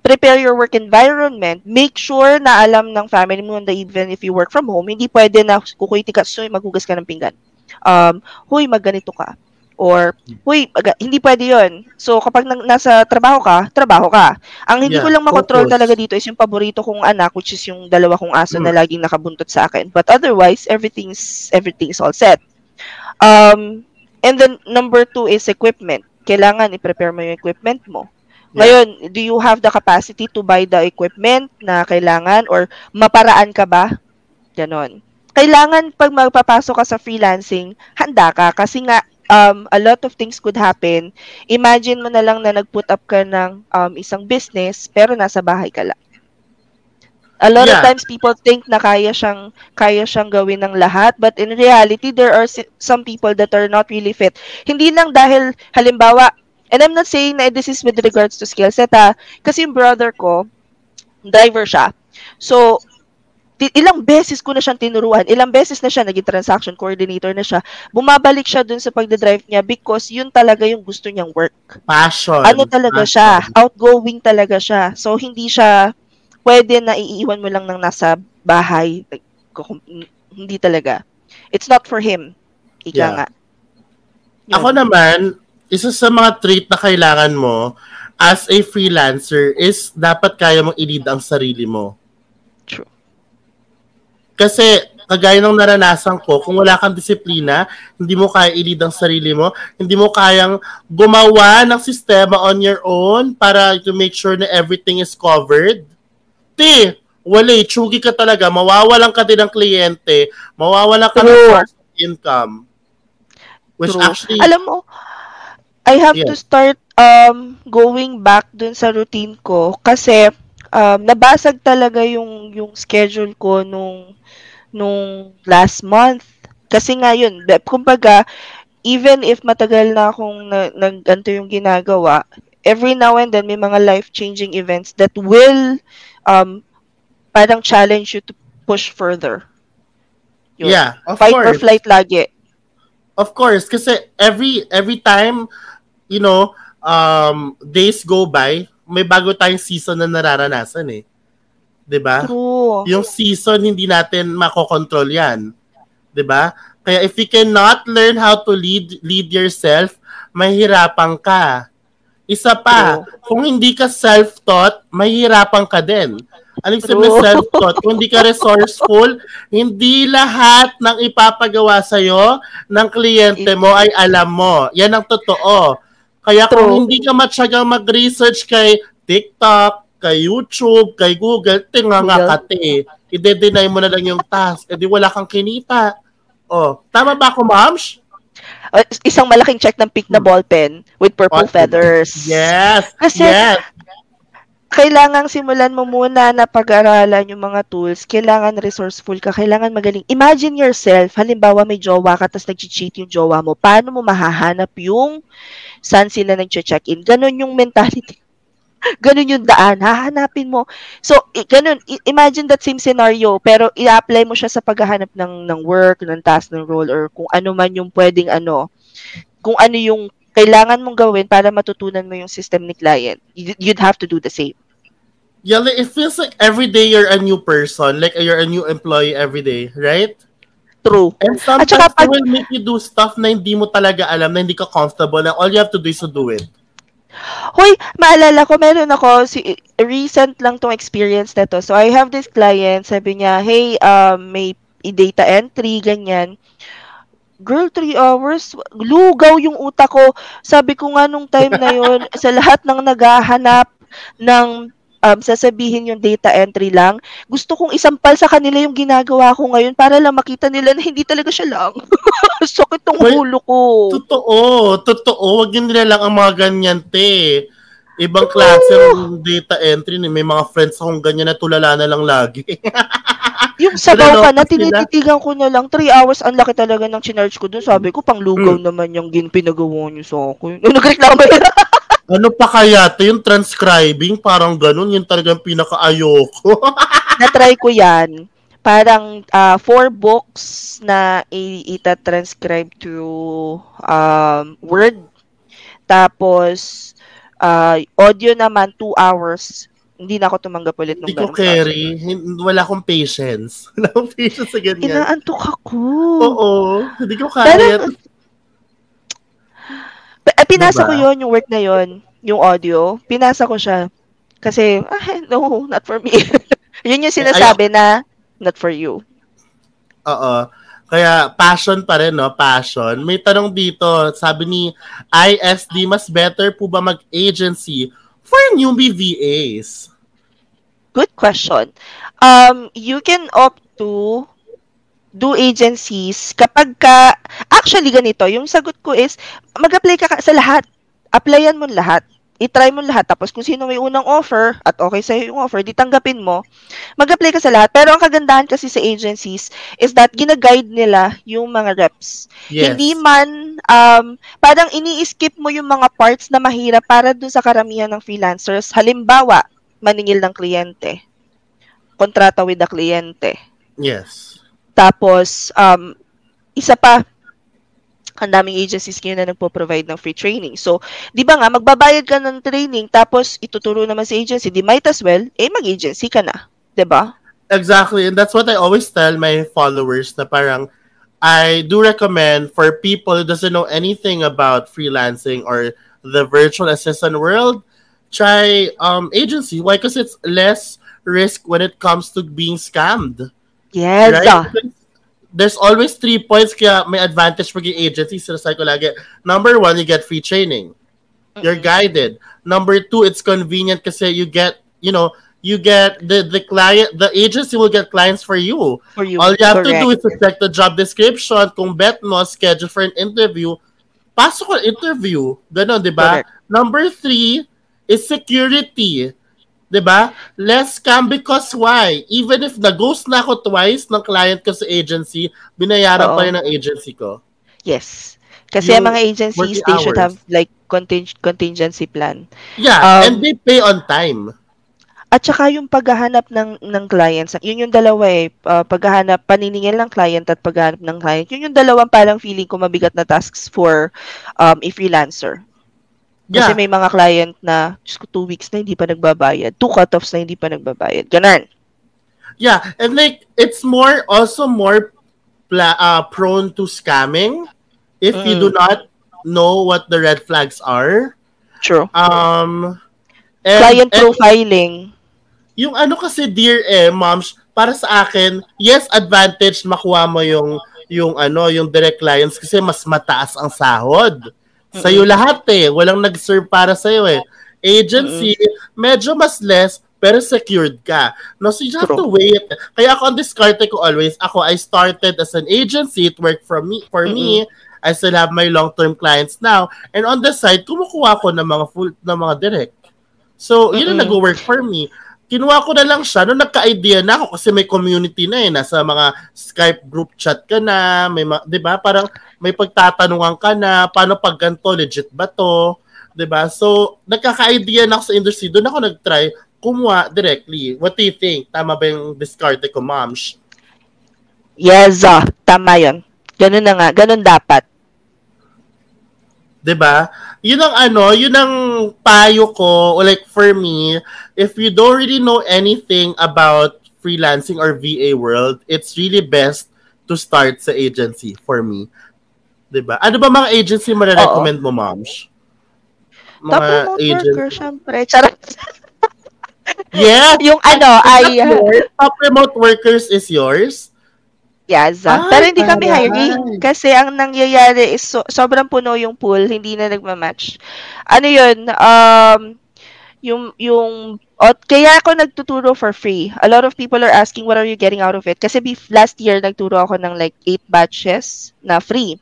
prepare your work environment. Make sure na alam ng family mo na even if you work from home, hindi pwede na kukuiti ka, so maghugas ka ng pinggan. Um, huy, magganito ka. Or, huy, mag- hindi pwede yun. So, kapag na- nasa trabaho ka, trabaho ka. Ang hindi yeah, ko lang makontrol talaga dito is yung paborito kong anak, which is yung dalawa kong aso mm. na laging nakabuntot sa akin. But otherwise, everything's, everything's all set. Um, and then, number two is equipment. Kailangan i-prepare mo yung equipment mo. Ngayon, do you have the capacity to buy the equipment na kailangan or maparaan ka ba? Ganon. Kailangan pag magpapasok ka sa freelancing, handa ka kasi nga um, a lot of things could happen. Imagine mo na lang na nag-put up ka ng um, isang business pero nasa bahay ka lang. A lot yeah. of times people think na kaya siyang kaya siyang gawin ng lahat, but in reality there are some people that are not really fit. Hindi lang dahil halimbawa, and I'm not saying na this is with regards to skill set, ha? Kasi yung brother ko, driver siya. So, ilang beses ko na siyang tinuruan, ilang beses na siya, naging transaction coordinator na siya. Bumabalik siya dun sa pagdadrive niya because yun talaga yung gusto niyang work. Passion. Ano talaga Passion. siya? Outgoing talaga siya. So, hindi siya pwede na iiwan mo lang ng nasa bahay. Hindi talaga. It's not for him. Ika yeah. nga. Yun. Ako naman, isa sa mga trait na kailangan mo as a freelancer is dapat kaya mong i-lead ang sarili mo. True. Kasi, kagaya ng naranasan ko, kung wala kang disiplina, hindi mo kaya i-lead ang sarili mo, hindi mo kayang gumawa ng sistema on your own para to make sure na everything is covered. Te, wala, tsugi ka talaga, mawawalan ka din ng kliyente, mawawalan ka True. Ng source of income. Which True. Actually, alam mo, I have yeah. to start um going back dun sa routine ko kasi um, nabasag talaga yung yung schedule ko nung nung last month. Kasi nga yun, kumbaga, even if matagal na akong nag-anto yung ginagawa, every now and then may mga life-changing events that will um, parang challenge you to push further. Yun. Yeah, of Fight course. Or flight lagi. Of course, kasi every every time, you know, um, days go by, may bago tayong season na nararanasan eh. Diba? True. Yung season, hindi natin makokontrol yan. Diba? Kaya if you cannot learn how to lead lead yourself, mahirapan ka. Isa pa, True. Kung hindi ka self-taught, mahirapan ka din. Anong sabi na self-taught? Kung hindi ka resourceful, hindi lahat ng ipapagawa sa'yo ng kliyente mo ay alam mo. Yan ang totoo. Kaya kung True. Hindi ka matyagang mag-research kay TikTok, kay YouTube, kay Google, tinga nga kate. Ide-deny mo na lang yung task. E di wala kang kinita. Oh, tama ba ako, Moms? Isang malaking check ng pink na ballpen with purple oh, feathers. Yes! Kasi, yes. Kailangang simulan mo muna na pag-aralan yung mga tools. Kailangan resourceful ka. Kailangan magaling. Imagine yourself, halimbawa may jowa ka tapos nag-cheat yung jowa mo. Paano mo mahahanap yung saan sila nag-check-in? Ganun yung mentality. Ganun yung daan, hahanapin mo. So, ganun, imagine that same scenario, pero i-apply mo siya sa paghahanap ng, ng work, ng task, ng role, or kung ano man yung pwedeng ano, kung ano yung kailangan mong gawin para matutunan mo yung system ni client. You'd have to do the same. Yeah, like, it feels like every day you're a new person, like you're a new employee every day, right? True. And sometimes saka, pag... it will make you do stuff na hindi mo talaga alam, na hindi ka comfortable, na all you have to do is to do it. Hoy, maalala ko, meron ako, si, recent lang tong experience na to. So, I have this client, sabi niya, hey, um, may data entry, ganyan. Girl, three hours, lugaw yung utak ko. Sabi ko nga nung time na yun, sa lahat ng naghahanap ng um, sasabihin yung data entry lang, gusto kong isampal sa kanila yung ginagawa ko ngayon para lang makita nila na hindi talaga siya lang. Sakit ng ulo ko. Totoo. Totoo. Wag yun nila lang ang mga ganyan, te. Ibang klase ng data entry. May mga friends akong ganyan na tulala na lang lagi. Yung sabaw ka na, tinititigan ko na lang. Three hours, ang laki talaga ng chinarge ko dun. Sabi ko, pang lugaw hmm. naman yung ginpinagawa niyo sa akin. Nagreklamo yan. Ano pa kaya? Ito yung transcribing, parang ganun. Yung talagang pinaka-ayoko. Na-try ko yan. Parang uh, four books na ita-transcribe to um, Word. Tapos, uh, audio naman, two hours. Hindi na ako tumanggap ulit. Nung hindi ko carry. Wala akong patience. Wala akong patience sa ganyan. Inaantok ako. Oo. Hindi ko kaya. Parang, pinasa diba? Ko yon yung work na yon, yung audio. Pinasa ko siya. Kasi, ah, no, not for me. Yun yung sinasabi Ay, na, not for you. Oo. Kaya, passion pa rin, no? Passion. May tanong dito. Sabi ni I S D, mas better po ba mag-agency for newbie V As? Good question. Um, you can opt to do agencies kapag ka, actually ganito, yung sagot ko is, mag-apply ka sa lahat. Applyan mo lahat. I-try mo lahat. Tapos kung sino may unang offer, at okay sa'yo yung offer, di tanggapin mo. Mag-apply ka sa lahat. Pero ang kagandahan kasi sa agencies is that ginaguide nila yung mga reps. Yes. Hindi man, um, parang ini-skip mo yung mga parts na mahirap para dun sa karamihan ng freelancers. Halimbawa, maningil ng kliyente. Kontrata with the kliyente. Yes. Tapos, um, isa pa, ang daming agencies ngayon na nagpo-provide ng free training. So, di ba nga, magbabayad ka ng training, tapos ituturo naman sa agency, di might as well, eh, mag-agency ka na. Di ba? Exactly. And that's what I always tell my followers na parang, I do recommend for people who doesn't know anything about freelancing or the virtual assistant world, try um, agency. Why? Because it's less risk when it comes to being scammed. Yes. Right? There's always three points kaya may advantage pag yung agency. Sinasabi ko lagi, number one, you get free training. You're guided. Number two, it's convenient kasi you get, you know, you get the, the client, the agency will get clients for you. For you. All you have Correct. to do is to check the job description, kung bet mo, schedule for an interview, pasok ang interview. Ganon, di ba? Number three is security. Di ba? Less scam because why? Even if nag-ghost na ako twice ng client ko sa agency, binayaran Oo. pa rin ng agency ko. Yes. Kasi yung mga agencies, they hours. should have like conting- contingency plan. Yeah, um, and they pay on time. At saka yung paghahanap ng ng clients, yun yung dalawa eh, uh, paghahanap, paniningil ng client at paghahanap ng client, yun yung dalawang parang feeling ko mabigat na tasks for um, a freelancer. Yeah. Kasi may mga client na just two weeks na hindi pa nagbabayad, two cut-offs na hindi pa nagbabayad, ganun. Yeah, and like, it's more, also more pla- uh, prone to scamming if mm. you do not know what the red flags are. True. Um, and, client and, profiling. Yung ano kasi, dear eh, moms, para sa akin, yes, advantage makuha mo yung, yung ano, yung direct clients kasi mas mataas ang sahod. Mm-hmm. Sa'yo lahat eh. Walang nag-serve para sa'yo eh. Agency, mm-hmm. medyo mas less, pero secured ka. No, so you have True. to wait. Kaya ako, ang discarte ko always, ako, I started as an agency. It worked for me. For mm-hmm. me, I still have my long-term clients now. And on the side, kumukuha ko ng mga full, ng mga direct. So, mm-hmm. yun ang nag-work for me. Kinuha ko na lang siya. Nung nagka-idea na ako kasi may community na eh. Nasa mga Skype group chat ka na. May ma- di ba? Parang may pagtatanungan ka na. Paano pag ganito? Legit ba to? Di ba? So, nagkaka-idea na ako sa industry. Doon ako nag-try. Kumuha directly. What do you think? Tama ba yung discard ko, moms? Yes, ah. Tama yun. Ganun na nga. Ganun dapat. Diba? Yun ang ano, yun ang payo ko, like for me, if you don't really know anything about freelancing or V A world, it's really best to start sa agency for me. Diba? Ano ba mga agency mare-recommend mo, moms? Mga Top Remote agency. Worker, syempre. Charot. Yeah. Yung ano, ay... Top Remote Workers is yours? Yes. Ah, pero hindi kami hiring kasi ang nangyayari is so, sobrang puno yung pool, hindi na nagma-match. Ano yun? Um, yung, yung, oh, kaya ako nagtuturo for free. A lot of people are asking, what are you getting out of it? Kasi bef- last year, nagturo ako ng like eight batches na free.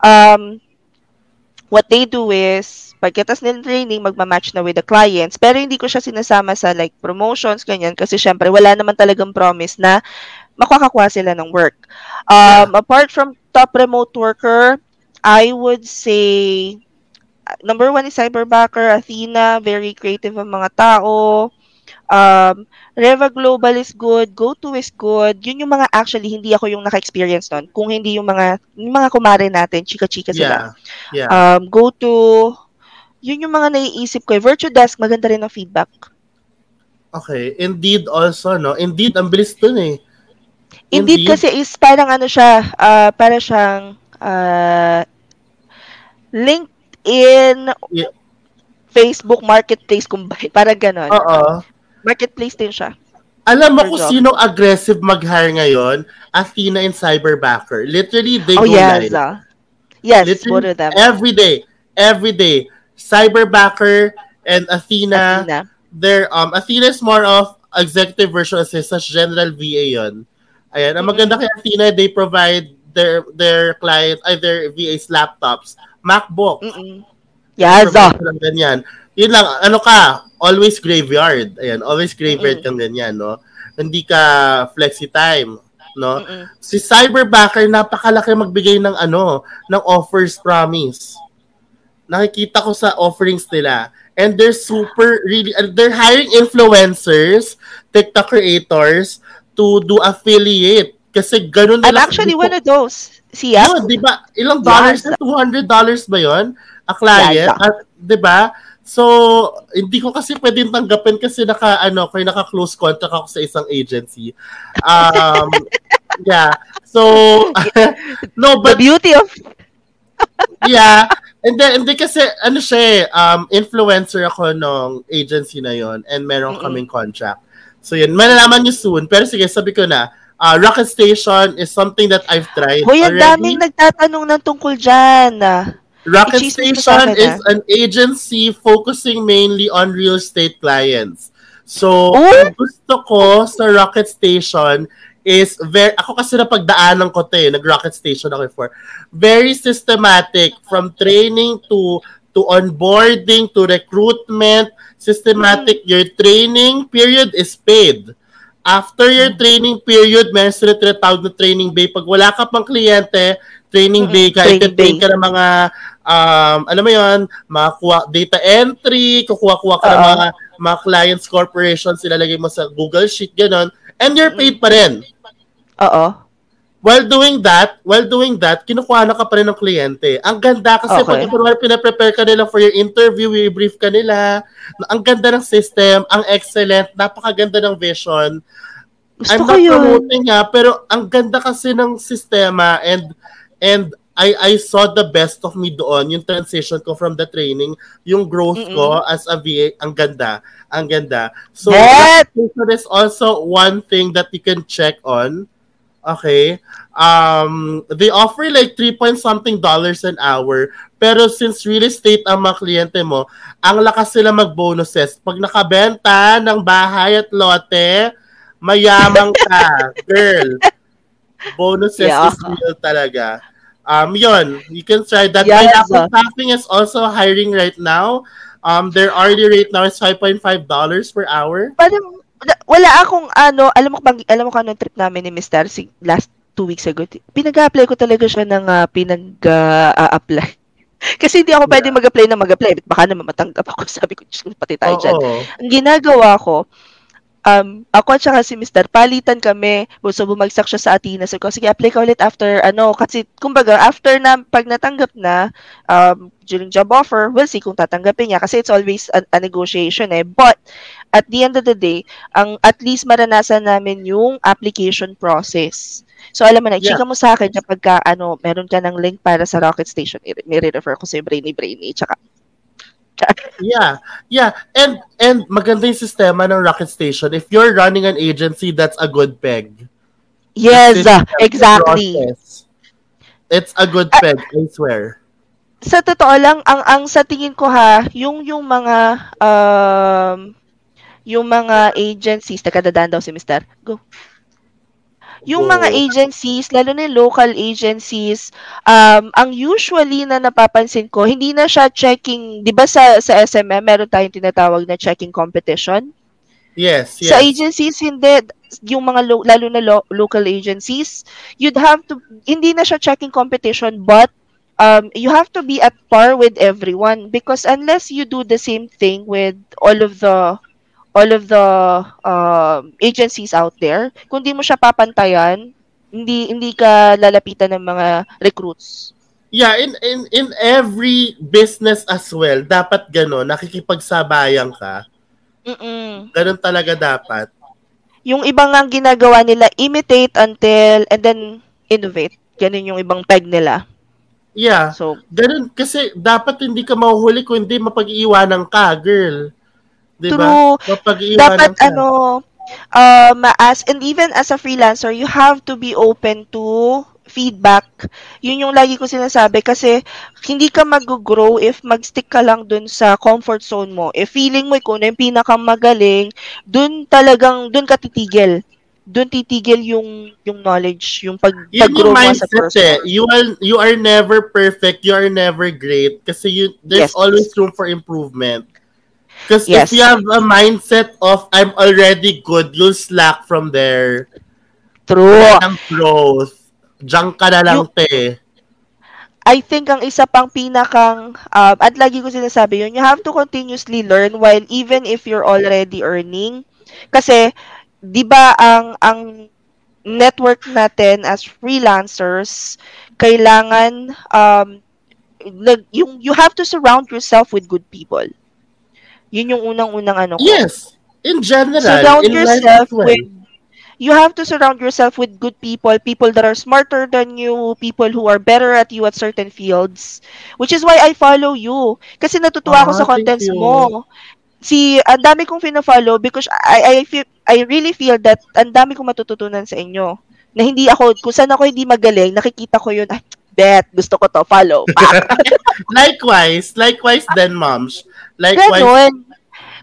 Um, what they do is, pagkatapos ng training, magmamatch na with the clients. Pero hindi ko siya sinasama sa like promotions, ganyan. Kasi syempre, wala naman talagang promise na makakakuha sila ng work. Um, yeah. Apart from Top Remote Worker, I would say, number one is Cyberbacker, Athena, very creative ang mga tao. Um, RIVA Global is good, GoTo is good. Yun yung mga actually, hindi ako yung naka-experience nun. Kung hindi yung mga, yung mga kumare natin, chika-chika sila. Yeah. Yeah. Um, GoTo, yun yung mga naiisip ko. Virtue Desk, maganda rin ang feedback. Okay. Indeed also, no? Indeed, ang bilis dun eh. Indeed, Indeed kasi is parang ano siya, uh, para siyang uh, LinkedIn, yeah. Facebook, Marketplace combined, parang ganon. Oo. Marketplace din siya. Alam mo kung sino aggressive mag-hire ngayon? Athena and Cyberbacker. Literally, they oh, go yes, live. Uh, yes, yes, both of them. Every day, every day. Cyberbacker and Athena, Athena. They're, um, Athena is more of executive virtual assistant, general V A yon. Ayan, ang maganda kay Athena, they provide their their client, ay, their V As laptops, MacBook. Mm-mm. Yaza. Ganyan. Yun lang, ano ka, always graveyard. Ayan, always graveyard Mm-mm. kang ganyan, no? Hindi ka flexi time, no? Mm-mm. Si Cyberbacker, napakalaki magbigay ng ano, ng offers promise. Nakikita ko sa offerings nila. And they're super, really, they're hiring influencers, TikTok creators, to do affiliate. Kasi ganun nila. I'm actually one of those. Siya? No, di ba? Ilang dollars na? two hundred dollars ba yun? A client? Yeah, at, di ba? So, hindi ko kasi pwedeng tanggapin kasi naka, ano, kaya naka-close contract ako sa isang agency. Um, yeah. So, no, but... The beauty of... yeah. And then, hindi kasi, ano siya, um, influencer ako nung agency na yon and meron mm-hmm. kaming contract. So yun, malalaman nyo soon. Pero sige, sabi ko na, uh, Rocket Station is something that I've tried Hoy, already. Hoy, ang daming nagtatanong ng tungkol dyan. Rocket Station is an agency focusing mainly on real estate clients. So, oh? gusto ko sa Rocket Station is very, ako kasi napagdaanan ko ito eh, nag-Rocket Station ako before. Very systematic, from training to to onboarding, to recruitment, systematic. Mm. Your training period is paid. After your mm. training period, may three thousand na training day. Pag wala ka pang kliyente, training day ka, iti-take ka ng mga, um, alam mo yun, mga kuha, data entry, kukuha-kuha ka ng mga, mga clients, corporations, ilalagay mo sa Google Sheet, gano'n. And you're paid pa rin. Oo. While doing that, while doing that, kinukuha na ka pa rin ng kliyente. Ang ganda kasi okay. pag pinaprepare ka nila for your interview, i-brief ka nila. Ang ganda ng system, ang excellent, napakaganda ng vision. Gusto I'm not yun. promoting ha, pero ang ganda kasi ng sistema and And I I saw the best of me doon, yung transition ko from the training, yung growth Mm-mm. ko as a V A, ang ganda, ang ganda. So, that is also one thing that you can check on. Okay? Um, they offer like three point something dollars an hour, pero since real estate ang mga kliyente mo, ang lakas sila mag-bonuses. Pag nakabenta ng bahay at lote, mayamang ka, girl. Bonuses yeah. is real talaga. Um, yun, you can try that. Yeah, Pineapple staffing is also hiring right now. Um, their hourly rate now is five point five dollars per hour. Parang, wala akong ano, alam mo, alam mo kung ano yung trip namin ni Miss Darcy last two weeks ago. Pinag-apply ko talaga siya ng uh, pinag-apply. Uh, Kasi hindi ako yeah. pwede mag-apply na mag-apply. Baka naman matanggap ako. Sabi ko, pati tayo dyan. Ang ginagawa ko, Um, ako at saka si Mister Palitan kami, so bumagsak siya sa Athena. So, sige, apply ka ulit after, ano, kasi, kumbaga, after na, pag natanggap na, um, during job offer, we'll see kung tatanggapin niya. Kasi it's always a, a negotiation eh. But, at the end of the day, ang at least maranasan namin yung application process. So, alam mo na, yeah. chika mo sa akin kapag ka, ano, meron ka ng link para sa Rocket Station. May re-refer ko sa Brainy Brainy, tsaka, yeah, yeah. And and maganda yung sistema ng Rocket Station. If you're running an agency, that's a good peg. Yes, uh, exactly. Process. It's a good uh, peg, I swear. Sa totoo lang, ang ang sa tingin ko ha, yung yung mga um yung mga agencies, nakadadaan daw si Mister Go. Yung mga agencies, lalo na local agencies, um, ang usually na napapansin ko, hindi na siya checking, di ba sa, sa S M M, meron tayong tinatawag na checking competition? Yes, yes. Sa agencies, hindi, yung mga, lo, lalo na lo, local agencies, you'd have to, hindi na siya checking competition, but um, you have to be at par with everyone because unless you do the same thing with all of the all of the uh, agencies out there, kung di mo siya papantayan, hindi hindi ka lalapitan ng mga recruits. Yeah, in in in every business as well, dapat gano'n, nakikipagsabayan ka. Mm-mm. Ganun talaga dapat. Yung ibang ang ginagawa nila, imitate until, and then innovate. Ganun yung ibang peg nila. Yeah, so, ganun, kasi dapat hindi ka mahuhuli kung hindi mapag-iiwanan ka, girl. Diba? True. Dapat ka. ano, um, as, and even as a freelancer, you have to be open to feedback. Yun yung lagi ko sinasabi kasi hindi ka mag-grow if mag-stick ka lang dun sa comfort zone mo. If feeling mo ikaw na yung pinakamagaling, dun talagang, dun ka titigil. Dun titigil yung, yung knowledge, yung pag, pag-grow mo sa person. Eh. You are, you are never perfect, you are never great kasi you, there's yes. always room for improvement. Because yes. if you have a mindset of I'm already good, you'll slack from there. True. Walang growth. Junk ka na lang, you, te. I think ang isa pang pinakang, um, at lagi ko sinasabi yun, you have to continuously learn while even if you're already earning. Kasi, di ba ang, ang network natin as freelancers, kailangan, um, yung, you have to surround yourself with good people. Yun yung unang-unang ano ko. Yes. In general. Surround in yourself with, you have to surround yourself with good people, people that are smarter than you, people who are better at you at certain fields. Which is why I follow you. Kasi natutuwa ah, ako sa contents mo. si ang dami kong fina-follow because I I feel, I really feel that ang dami kong matututunan sa inyo na hindi ako, kung saan ako hindi magaling, nakikita ko yun, ay, bet, gusto ko to, follow. likewise, likewise then, moms. Likewise. Ganun.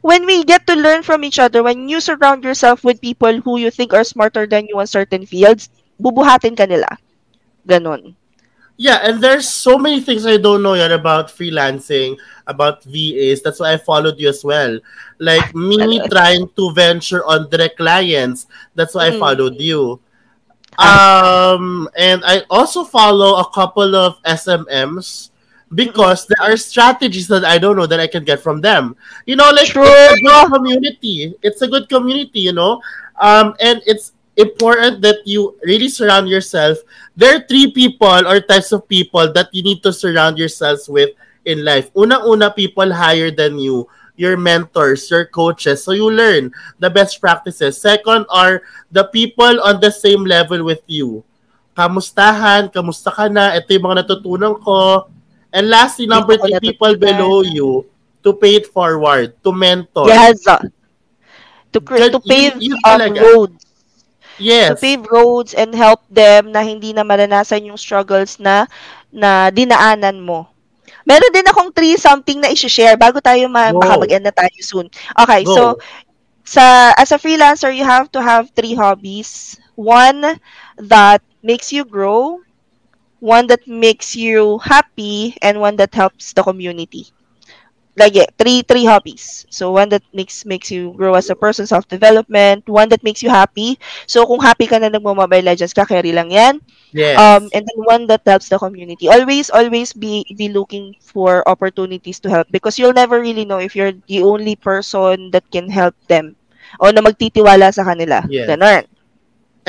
When we get to learn from each other, when you surround yourself with people who you think are smarter than you on certain fields, bubuhatin ka nila. Ganun. Yeah, and there's so many things I don't know yet about freelancing, about V As. That's why I followed you as well. Like me trying to venture on direct clients. That's why I followed you. Um, and I also follow a couple of S M Ms because there are strategies that I don't know that I can get from them. You know, like True. It's a good community. It's a good community, you know. Um, and it's important that you really surround yourself. There are three people or types of people that you need to surround yourselves with in life. Una-una, people higher than you, your mentors, your coaches, so you learn the best practices. Second are the people on the same level with you. Kamustahan, kamusta ka na, ito yung mga natutunan ko. And lastly, number three, people below you to pay it forward, to mentor. Yes. To, to pave um, roads. Yes. To pave roads and help them na hindi na maranasan yung struggles na na dinaanan mo. Meron din akong three something na i-share bago tayo ma- baka mag-end na tayo soon. Okay, Go. So sa as a freelancer, you have to have three hobbies. One that makes you grow, one that makes you happy, and one that helps the community. Like yeah, three three hobbies. So one that makes makes you grow as a person, self-development, one that makes you happy. So kung happy ka na nagmo-Mobile Legends ka, carry lang 'yan. Yes. Um and then one that helps the community. Always always be be looking for opportunities to help because you'll never really know if you're the only person that can help them o na magtitiwala sa kanila. Yes. Ganun.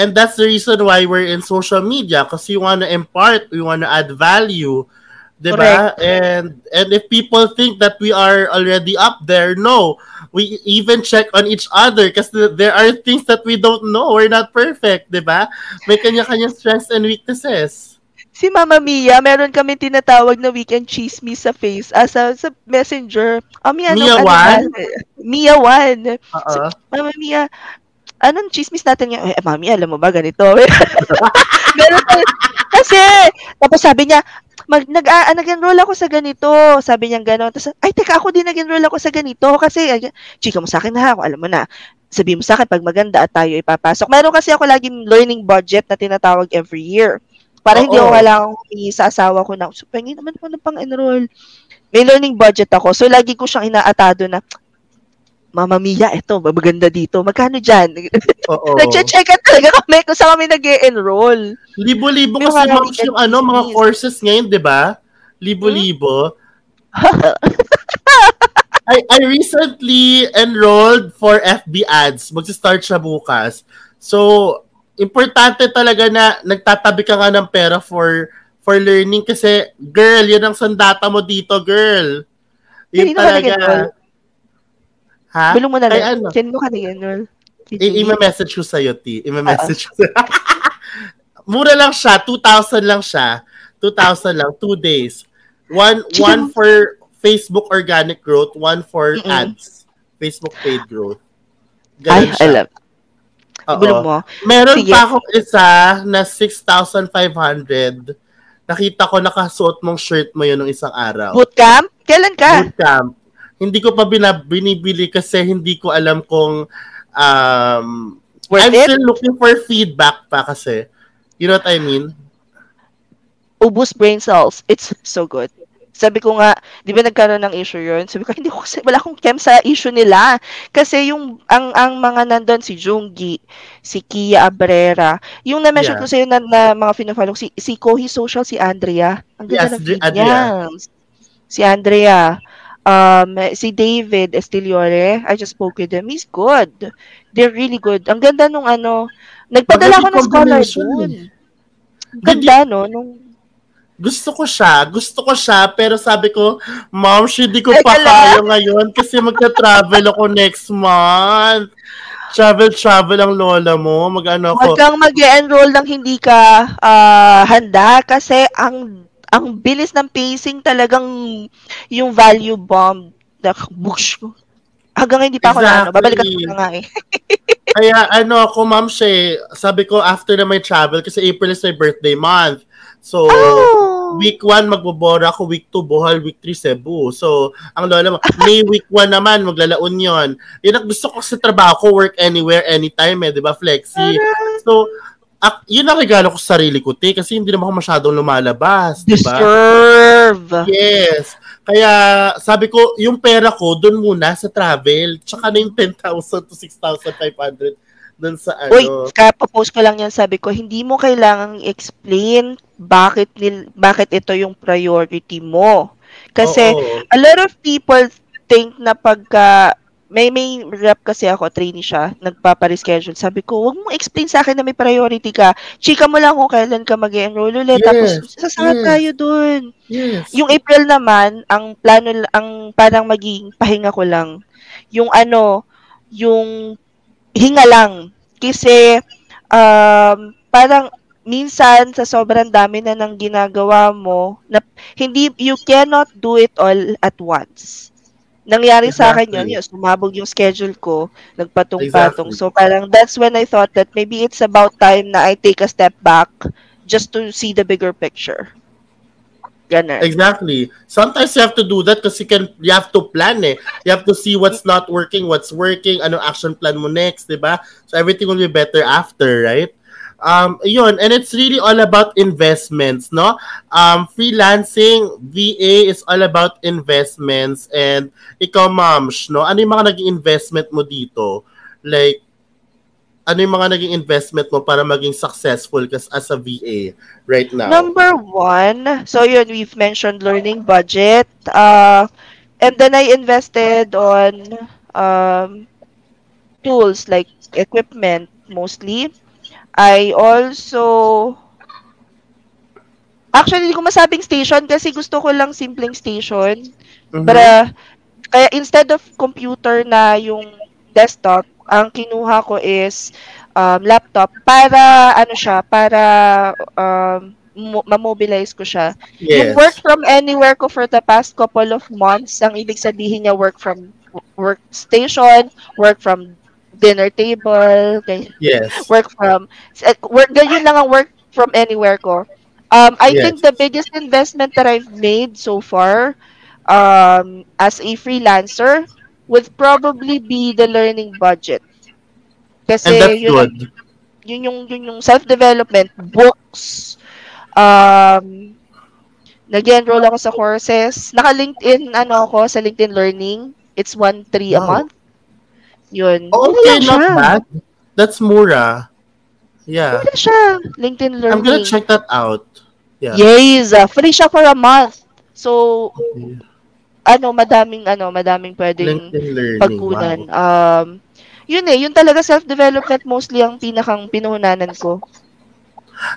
And that's the reason why we're in social media because we want to impart, we want to add value. Diba? And and if people think that we are already up there, no. We even check on each other because there are things that we don't know. We're not perfect, diba? May kanya-kanyang strengths and weaknesses. Si Mama Mia, meron kami tinatawag na weekend chismis sa face. Ah, sa, sa messenger. Oh, Mia, Mia ano, one? Ano, Mia one. Uh-uh. So, Mama Mia, anong chismis natin ngayon? Eh, Mami, alam mo ba ganito? meron kasi, tapos sabi niya, Mag, nag, ah, nag-enroll ako sa ganito. Sabi niya gano'n. Tapos, ay, teka, ako din nag-enroll ako sa ganito. Kasi, ay, chika mo sa akin na ha. Alam mo na. Sabi mo sa akin, pag maganda at tayo ipapasok. Meron kasi ako laging learning budget na tinatawag every year. Para Oo. Hindi ako walang humingi sa asawa ko na, so, pangin naman ako na pang-enroll. May learning budget ako. So, lagi ko siyang inaatado na, Mama Mia, eto, maganda dito. Magkano dyan? Oo. Nag-check out talaga kami kung saan kami nag-e-enroll. Libo-libo kasi mga yung ano, mga courses ngayon, di ba? Libo-libo. Hmm? I I recently enrolled for F B ads. Mag-start siya bukas. So, importante talaga na nagtatabi ka nga ng pera for for learning kasi, girl, yan ang sandata mo dito, girl. Yun talaga. Ha? Bulong mo na lang. Ano? Send mo ka na yan. I-message ko sa'yo, T. I-message ko sa'yo. Mura lang siya. two thousand lang siya. two thousand lang. Two days. One Chika. one for Facebook organic growth. One for Mm-mm. ads. Facebook paid growth. Ganun Ay, siya. I love. Bulong mo. Meron Sige. pa akong isa na six thousand five hundred. Nakita ko nakasuot mong shirt mo yun nung isang araw. Bootcamp? Kailan ka? Bootcamp. Hindi ko pa binab- binibili kasi hindi ko alam kung um, I'm it? still looking for feedback pa kasi. You know what I mean? Ubus brain cells. It's so good. Sabi ko nga, di ba nagkaroon ng issue yun? Sabi ko, hindi ko kasi, wala akong chem sa issue nila. Kasi yung, ang ang mga nandun, si Junggi, si Kia Abrera, yung na-mention yeah. ko sa'yo na, na mga fina-follow, si, si Kohi Social, si Andrea. Ang ganda yes, ng feed niya. Si Andrea. Um, si David Estiliore, I just spoke with him. He's good. They're really good. Ang ganda nung ano, nagpadala ko ng scholar dun. Ganda, no? Nung... Gusto ko siya. Gusto ko siya, pero sabi ko, Mom, hindi ko pa kaya ngayon kasi magta-travel ako next month. Travel, travel ang lola mo. Mag-ano ako. Huwag kang mag-enroll ng hindi ka uh, handa kasi ang Ang bilis ng pacing talagang yung value bomb na boosh Hanggang hindi pa exactly. ako na, ano, babalikan ko na nga eh. Kaya ano ako, Ma'am Shay, sabi ko after na may travel, kasi April is my birthday month. So, oh. week one magbobora ako, week two Bohol, week three Cebu. So, ang lola mo, May week one naman, maglalaon yun. Yun ang gusto ko sa trabaho ko, work anywhere, anytime eh, di ba, flexi. So, Uh, yun ang regalo ko sa sarili ko, te, kasi hindi naman ako masyadong lumalabas. Diba? Deserve! Yes. Kaya, sabi ko, yung pera ko, dun muna sa travel, tsaka na yung ten thousand to six thousand five hundred dun sa ano. Uy, kapapost ko lang yan, sabi ko, hindi mo kailangang explain bakit nil- bakit ito yung priority mo. Kasi, oo, a lot of people think na pagka, May may rep kasi ako, trainee siya, nagpapa-reschedule. Sabi ko, wag mo explain sa akin na may priority ka. Chika mo lang kung kailan ka mag-enroll ulit. Yes, tapos, sasangad yes, tayo dun. Yes. Yung April naman, ang plano, ang parang maging pahinga ko lang. Yung ano, yung hinga lang. Kasi, um, parang minsan, sa sobrang dami na ng ginagawa mo, na, hindi, you cannot do it all at once. Nangyari exactly. sa akin yun, yun, sumabog yung schedule ko, nagpatong-patong. Exactly. So parang that's when I thought that maybe it's about time na I take a step back just to see the bigger picture. Ganun. Exactly. Sometimes you have to do that kasi can, you have to plan eh. You have to see what's not working, what's working, anong action plan mo next, di ba? So everything will be better after, right? Um, yun, and it's really all about investments, no? Um, freelancing, V A is all about investments, and ikaw, Moms, no? Ano yung mga naging investment mo dito? Like, ano yung mga naging investment mo para maging successful as, as a V A right now? Number one, so yun, we've mentioned learning budget, uh, and then I invested on um, tools like equipment, mostly. I also, actually, hindi ko masabing station kasi gusto ko lang simpleng station. Mm-hmm. Para, kaya instead of computer na yung desktop, ang kinuha ko is um, laptop para, ano siya, para um, ma-mobilize ko siya. Yes. Yung work from anywhere ko for the past couple of months, ang ibig sabihin niya work from workstation, work from dinner table, okay. Yes. Work from work. Ganyan lang ang work from anywhere ko. Um, I yes. think the biggest investment that I've made so far, um, as a freelancer, would probably be the learning budget. Kasi and that's yun, good. Yun yung yun yung self-development books. Um, nag-enroll ako sa courses. Naka-LinkedIn ano ako sa LinkedIn Learning. It's one three wow. a month. Yun. Oh, okay, not bad. That's mura. Yeah. Mura siya. LinkedIn Learning. I'm gonna check that out. Yeah. Yes. Uh, free siya for a month. So, okay. ano, madaming, ano, madaming pwedeng pagkunan. Wow. Um, yun eh, yun talaga self-development mostly ang pinakang pinuhunanan ko.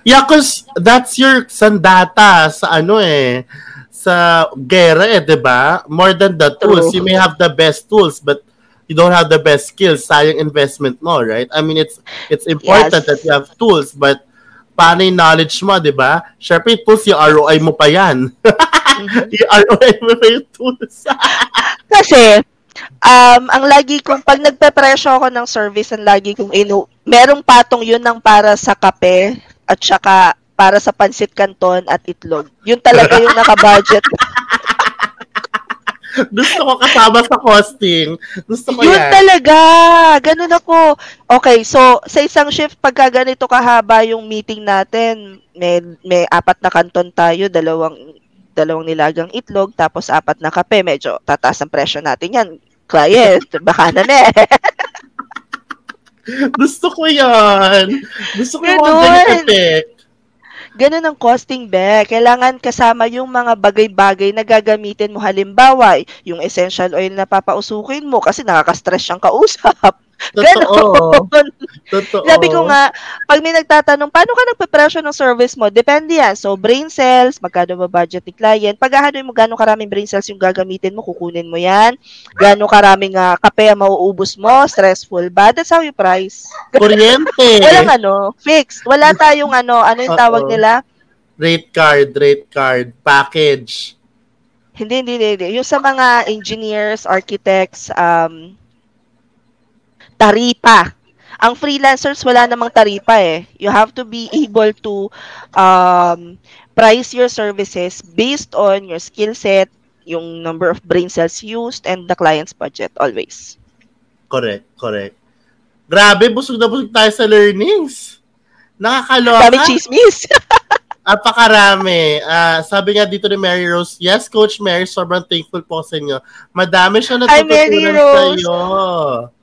Yeah, cause that's your sandata sa ano eh, sa gera eh, diba? More than the tools. True. You may have the best tools, but you don't have the best skills, sayang investment mo, right? I mean, it's it's important yes. that you have tools, but paano yung knowledge mo, di ba? Siyempre, tools, yung R O I mo pa yan. Mm-hmm. Yung R O I mo pa yung tools. Kasi, um, ang lagi kong, pag nagpe-presyo ako ng service, ang lagi kong inu, merong patong yun ng para sa kape, at saka para sa pansit canton at itlog. Yun talaga yung naka-budget. Gusto ko kasama sa costing. Gusto ko yun yan. Yun talaga. Ganun ako. Okay, so sa isang shift, pagka ganito kahaba yung meeting natin, may, may apat na kanton tayo, dalawang dalawang nilagang itlog, tapos apat na kape. Medyo tataas ang presyo natin yan. Client, baka na na eh. Gusto ko yan. Gusto ko yung content effect. Ganun ang costing, be. Kailangan kasama yung mga bagay-bagay na gagamitin mo. Halimbawa, yung essential oil na papausukin mo kasi nakaka-stress siyang kausap. Ganun. Totoo. Sabi ko nga, pag may nagtatanong, paano ka nagpapresyo ng service mo? Depende yan. So, brain cells, magkano ba budget ni client? Pag-ahanoy mo, gano'ng karaming brain cells yung gagamitin mo, kukunin mo yan. Gano'ng karaming uh, kape ang mauubos mo, stressful ba? That's how you price. Kuryente. Walang ano, fixed. Wala tayong ano, ano yung tawag nila? Rate card, rate card, package. Hindi, hindi, hindi. Yung sa mga engineers, architects, um, taripa. Ang freelancers, wala namang taripa eh. You have to be able to um, price your services based on your skill set, yung number of brain cells used, and the client's budget always. Correct, correct. Grabe, busog na busog tayo sa learnings. Nakakaloka. Dami chismis. Apakarami. Uh, sabi nga dito ni Mary Rose, yes, Coach Mary, sobrang thankful po sa inyo. Madami siya natututunan sa iyo.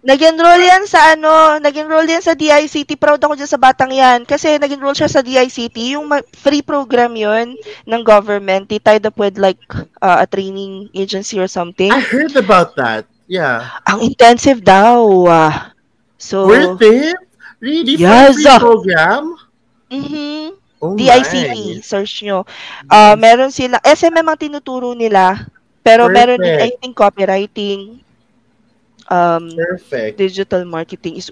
Nag-enroll yan sa ano, nag-enroll yan sa D I C T. Proud ako dyan sa batang yan. Kasi nag-enroll siya sa D I C T. Yung free program yun ng government. They tied up with like uh, a training agency or something. I heard about that. Yeah. Ang intensive daw. So, worth it? Really? Yes. Free program? Mm-hmm. Oh, D I C T. Search nyo. Uh, meron sila. S M M ang tinuturo nila. Pero perfect. Meron din, I think, copywriting. Um, Perfect. Digital marketing is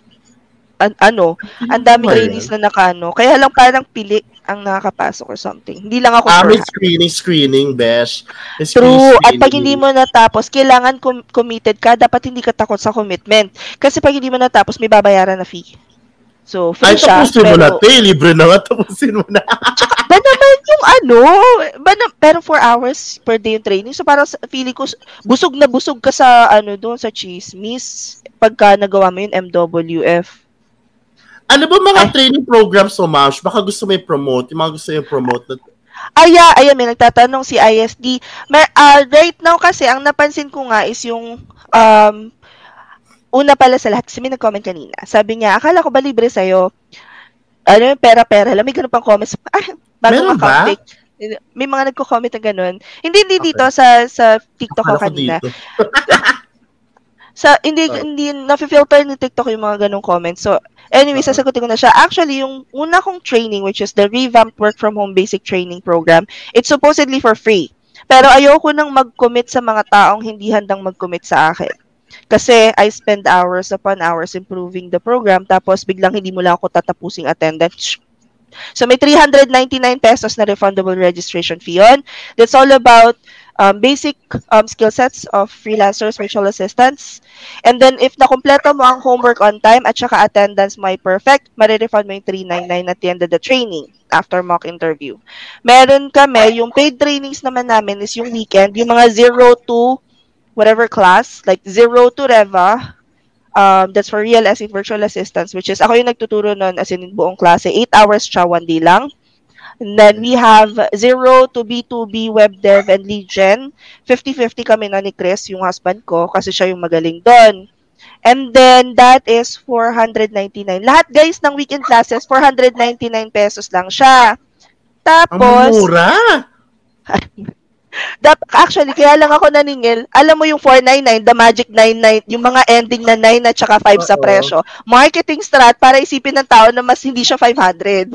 an, ano, ang dami trainees na nakaano. Kaya lang parang pili ang nakakapasok or something. Hindi lang ako ah, sure. Screening, screening, besh. It's true. Screening. At pag hindi mo natapos, kailangan com- committed ka. Dapat hindi ka takot sa commitment. Kasi pag hindi mo natapos, may babayaran na fee. So, free ay, siya. Ay, tapusin pero, mo na, te. Libre na nga. Tapusin mo na. Tsaka, ba naman yung ano? Ba na, pero four hours per day yung training. So, parang feeling ko, busog na busog ka sa, ano doon, sa chismis. Pagka nagawa mo yung M W F. Ano ba mga ay. Training programs o Mash? Baka gusto mo i-promote. Yung mga gusto mo i-promote. Ay, yeah, ayan, may nagtatanong si I S D. May, uh, right now kasi, ang napansin ko nga is yung, um, una pala sa lahat, kasi may nag-comment kanina. Sabi niya, akala ko ba libre sa'yo? Ano yung pera-pera? Alam, may ganun pang comments. Ah, bagong account take. May mga nagko-comment na ganun. Hindi, hindi okay. Dito sa sa TikTok akala ko kanina. Ko sa, hindi, oh. Hindi, na-filter ni TikTok yung mga ganung comments. So, anyway, uh-huh. Sasagutin ko na siya. Actually, yung una kong training, which is the revamped work from home basic training program, it's supposedly for free. Pero ayoko nang mag-commit sa mga taong hindi handang mag-commit sa akin. Kasi I spend hours upon hours improving the program, tapos biglang hindi mo lang ako tatapusing attendance. So may three hundred ninety-nine pesos na refundable registration fee yun. That's all about um, basic um, skill sets of freelancers, virtual assistants. And then if nakumpleto mo ang homework on time at saka attendance mo ay perfect, marirefund mo yung three ninety-nine at the end of the training after mock interview. Meron kami, yung paid trainings naman namin is yung weekend, yung mga zero to whatever class, like zero to REVA, um, that's for real as in virtual assistants, which is, ako yung nagtuturo nun as in buong klase, eight hours siya, one day lang. And then we have zero to B two B, web dev, and lead gen. fifty-fifty kami na ni Chris, yung husband ko, kasi siya yung magaling doon. And then, that is four ninety-nine. Lahat guys ng weekend classes, four ninety-nine pesos lang siya. Tapos, ang mura! Actually, kaya lang ako naningil. Alam mo yung four ninety-nine, the magic ninety-nine, yung mga ending na nine at saka five sa presyo. Marketing strat para isipin ng tao na mas hindi siya five hundred.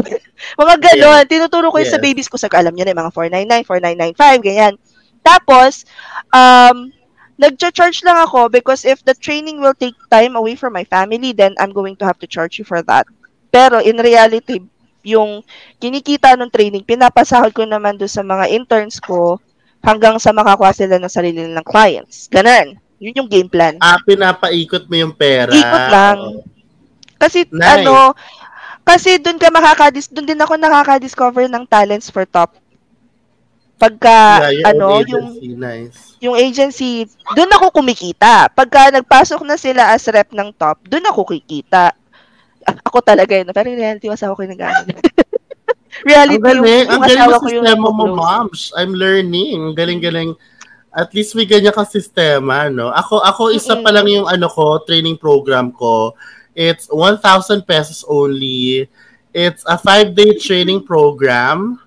Mga ganon. Yeah. Tinuturo ko yun yeah. sa babies ko. Sag, alam nyo na yung mga four ninety-nine, four nine nine five, ganyan. Tapos, um, nag-charge lang ako because if the training will take time away from my family, then I'm going to have to charge you for that. Pero in reality, yung kinikita ng training, pinapasahod ko naman doon sa mga interns ko hanggang sa makakuha sila ng sarili ng clients. Ganun. Yun yung game plan. Ah, pinapaikot mo yung pera. Ikot lang. Oh. Kasi, nice. ano, kasi dun ka makakadis, dun din ako nakakadiscover ng talents for top. Pagka, yeah, yung ano, agency, yung, nice. yung agency, dun ako kumikita. Pagka nagpasok na sila as rep ng top, dun ako kikita. Ako talaga yun. Pero in reality, masawa ko yung nag-ano. Reality. Ang galing, yung, ang galing yung sistema mo, moms. I'm learning. Galing-galing. At least may ganyan ka sistema, no? Ako, ako isa pa lang yung ano ko, training program ko. It's one thousand pesos only. It's a five-day training program.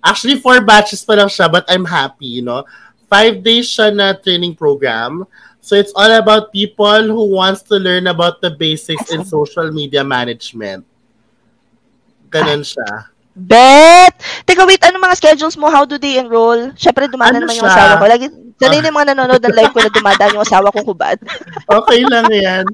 Actually, four batches pa lang siya, but I'm happy, you know? Five days siya na training program. So it's all about people who wants to learn about the basics in social media management. Ganun siya. Bet! Teka, wait, ano mga schedules mo? How do they enroll? Siyempre, dumadaan ano naman siya? Yung asawa ko. Lagi, sanay na yung mga nanonood ng live ko na dumadaan yung asawa kong hubad. Okay lang yan.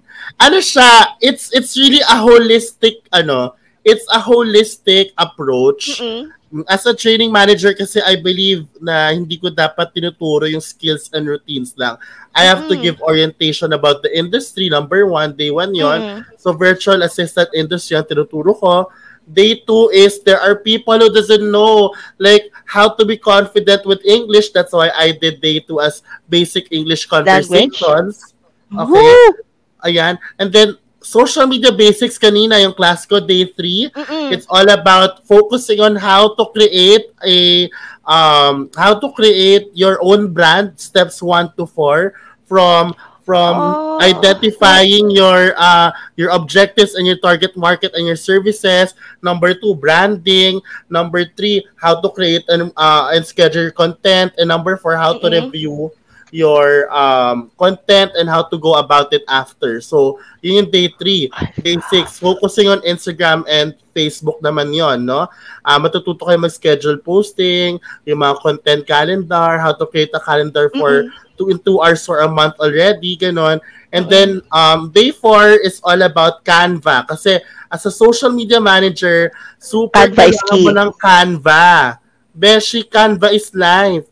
Ano siya? It's it's really a holistic, ano, it's a holistic approach. Mm-mm. as a training manager kasi I believe na hindi ko dapat tinuturo yung skills and routines lang. I have mm-hmm. to give orientation about the industry. Number one, day one yon. Mm-hmm. So virtual assistant industry yung tinuturo ko. Day two is there are people who doesn't know like how to be confident with English. That's why I did day two as basic English conversations. Language. Okay. Woo! Ayan. And then social media basics kanina yung class ko day three. Mm-mm. It's all about focusing on how to create a um how to create your own brand, steps one to four, from from oh. identifying your uh your objectives and your target market and your services. Number two, branding. Number three, how to create and uh and schedule content. And number four, how Mm-mm. to review your um content and how to go about it after. So, yun yung day three. Day six, focusing on Instagram and Facebook naman yon, no? Uh, matututo kayo mag-schedule posting, yung mga content calendar, how to create a calendar for mm-hmm. two, two hours or a month already, ganon. And then, um, day four is all about Canva. Kasi, as a social media manager, super kailangan mo ng Canva. Beshi, Canva is life.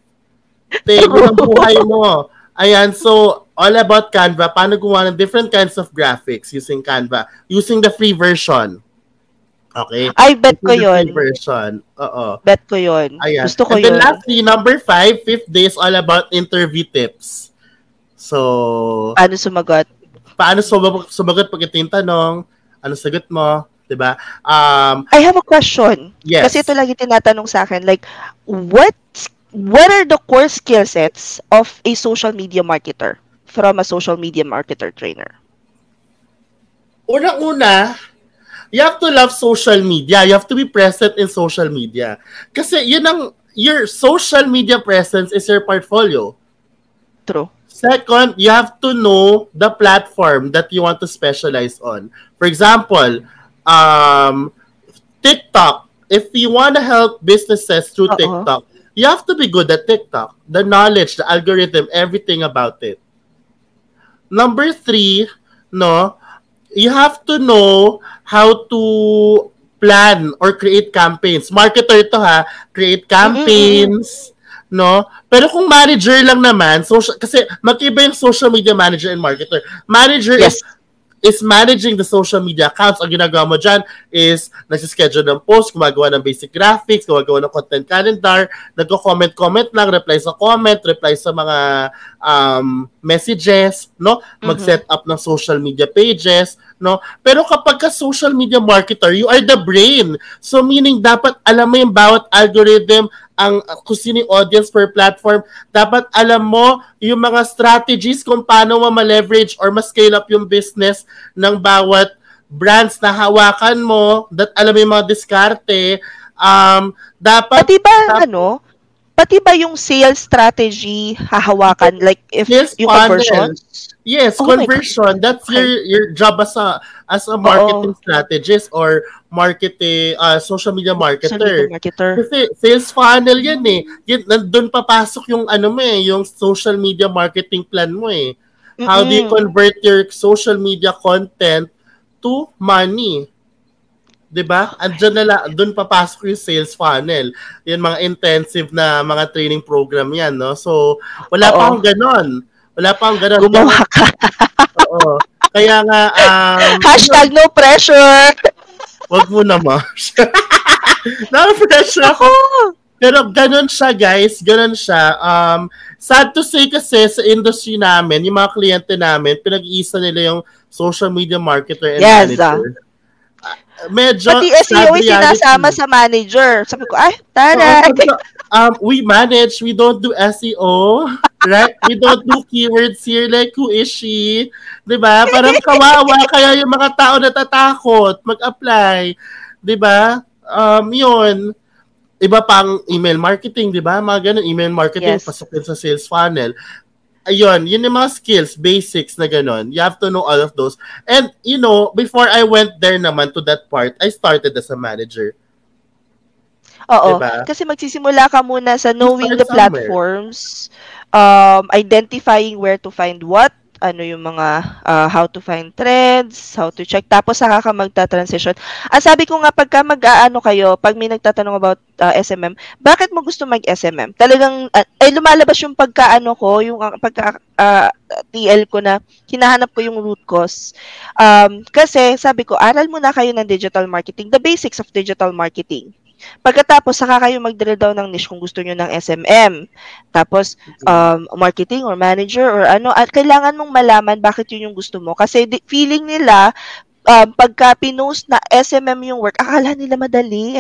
Tego ng buhay mo. Ayan, so all about Canva. Paano gumawa ng different kinds of graphics using Canva? Using the free version. Okay? Ay, bet using ko yun. Free version. Oo. Bet ko yun. Ayan. Gusto ko and yun. And then lastly, number five, fifth day is all about interview tips. So, paano sumagot? Paano sumag- sumagot pag ito yung tanong? Ano sagot mo? Diba? Um, I have a question. Yes. Kasi ito lagi tinatanong sa akin. Like, what What are the core skill sets of a social media marketer from a social media marketer trainer? Una-una, you have to love social media. You have to be present in social media. Kasi yun ang, your social media presence is your portfolio. True. Second, you have to know the platform that you want to specialize on. For example, um, TikTok. If you want to help businesses through Uh-oh. TikTok, you have to be good at TikTok. The knowledge, the algorithm, everything about it. Number three, no, you have to know how to plan or create campaigns. Marketer ito ha, create campaigns, mm-hmm. no? Pero kung manager lang naman, social, kasi mag-iba yung social media manager and marketer. Manager yes. is... is managing the social media accounts. Ang ginagawa mo dyan is nagsischedule ng post, gumagawa ng basic graphics, gumagawa ng content calendar, nagko-comment-comment lang, reply sa comment, reply sa mga um, messages, no? Mag-set up ng social media pages, no? Pero kapag ka social media marketer, you are the brain. So meaning dapat alam mo yung bawat algorithm, ang kung sino yung audience per platform, dapat alam mo yung mga strategies kung paano mo ma-leverage or ma-scale up yung business ng bawat brands na hawakan mo, that alam mo yung mga diskarte. Um, dapat... Pati ba, dapat, ano, pati ba yung sales strategy hahawakan? Like, if yung conversion? Yes, oh conversion. That's your your job as a, as a marketing oh. strategist or marketing, uh, social media marketer. Social media marketer. Kasi sales funnel yan eh. Yan, nandun papasok yung ano mo eh, yung social media marketing plan mo eh. How do you convert your social media content to money? Diba? Andiyan na lang, doon papasok yung sales funnel. Yan, mga intensive na mga training program yan, no? So, wala Oo. pa akong ganon. Wala pa akong ganon. Gumawa ka. Oo. Kaya nga, um... hashtag no pressure! Wag mo na, Marsh. No pressure ako. Pero ganon siya, guys. Ganon siya. Um, sad to say kasi sa industry namin, yung mga kliyente namin, pinag-iisa nila yung social media marketer and yes, manager. Yes, ah. Medyo pati S E O yung sinasama sa manager. Sabi ko, ay, tara. Um, we manage, we don't do S E O, right? We don't do keywords here, like, who is she? Diba? Parang kawawa, kaya yung mga tao natatakot mag-apply. Diba? Um, yun. Iba pang email marketing, diba? Mga ganun, email marketing, yes. Pasukin sa sales funnel. Ayun, yun yung mga skills, basics na ganun. You have to know all of those. And, you know, before I went there naman to that part, I started as a manager. Oo, diba? Kasi magsisimula ka muna sa knowing the somewhere. platforms, um, identifying where to find what, ano yung mga uh, how to find threads, how to check, tapos saka ka magta-transition. Ang sabi ko nga, pagka mag-aano kayo, pag may nagtatanong about uh, S M M, bakit mo gusto mag-S M M? Talagang, uh, ay lumalabas yung pagka-ano ko, yung uh, pagka uh, T L ko na, hinahanap ko yung root cause. Um, kasi, sabi ko, aral muna kayo ng digital marketing, the basics of digital marketing. Pagkatapos, saka kayo mag-drill down ng niche kung gusto nyo ng S M M. Tapos, um, marketing or manager or ano. At kailangan mong malaman bakit yun yung gusto mo. Kasi feeling nila, um, pagka pinost na S M M yung work, akala nila madali.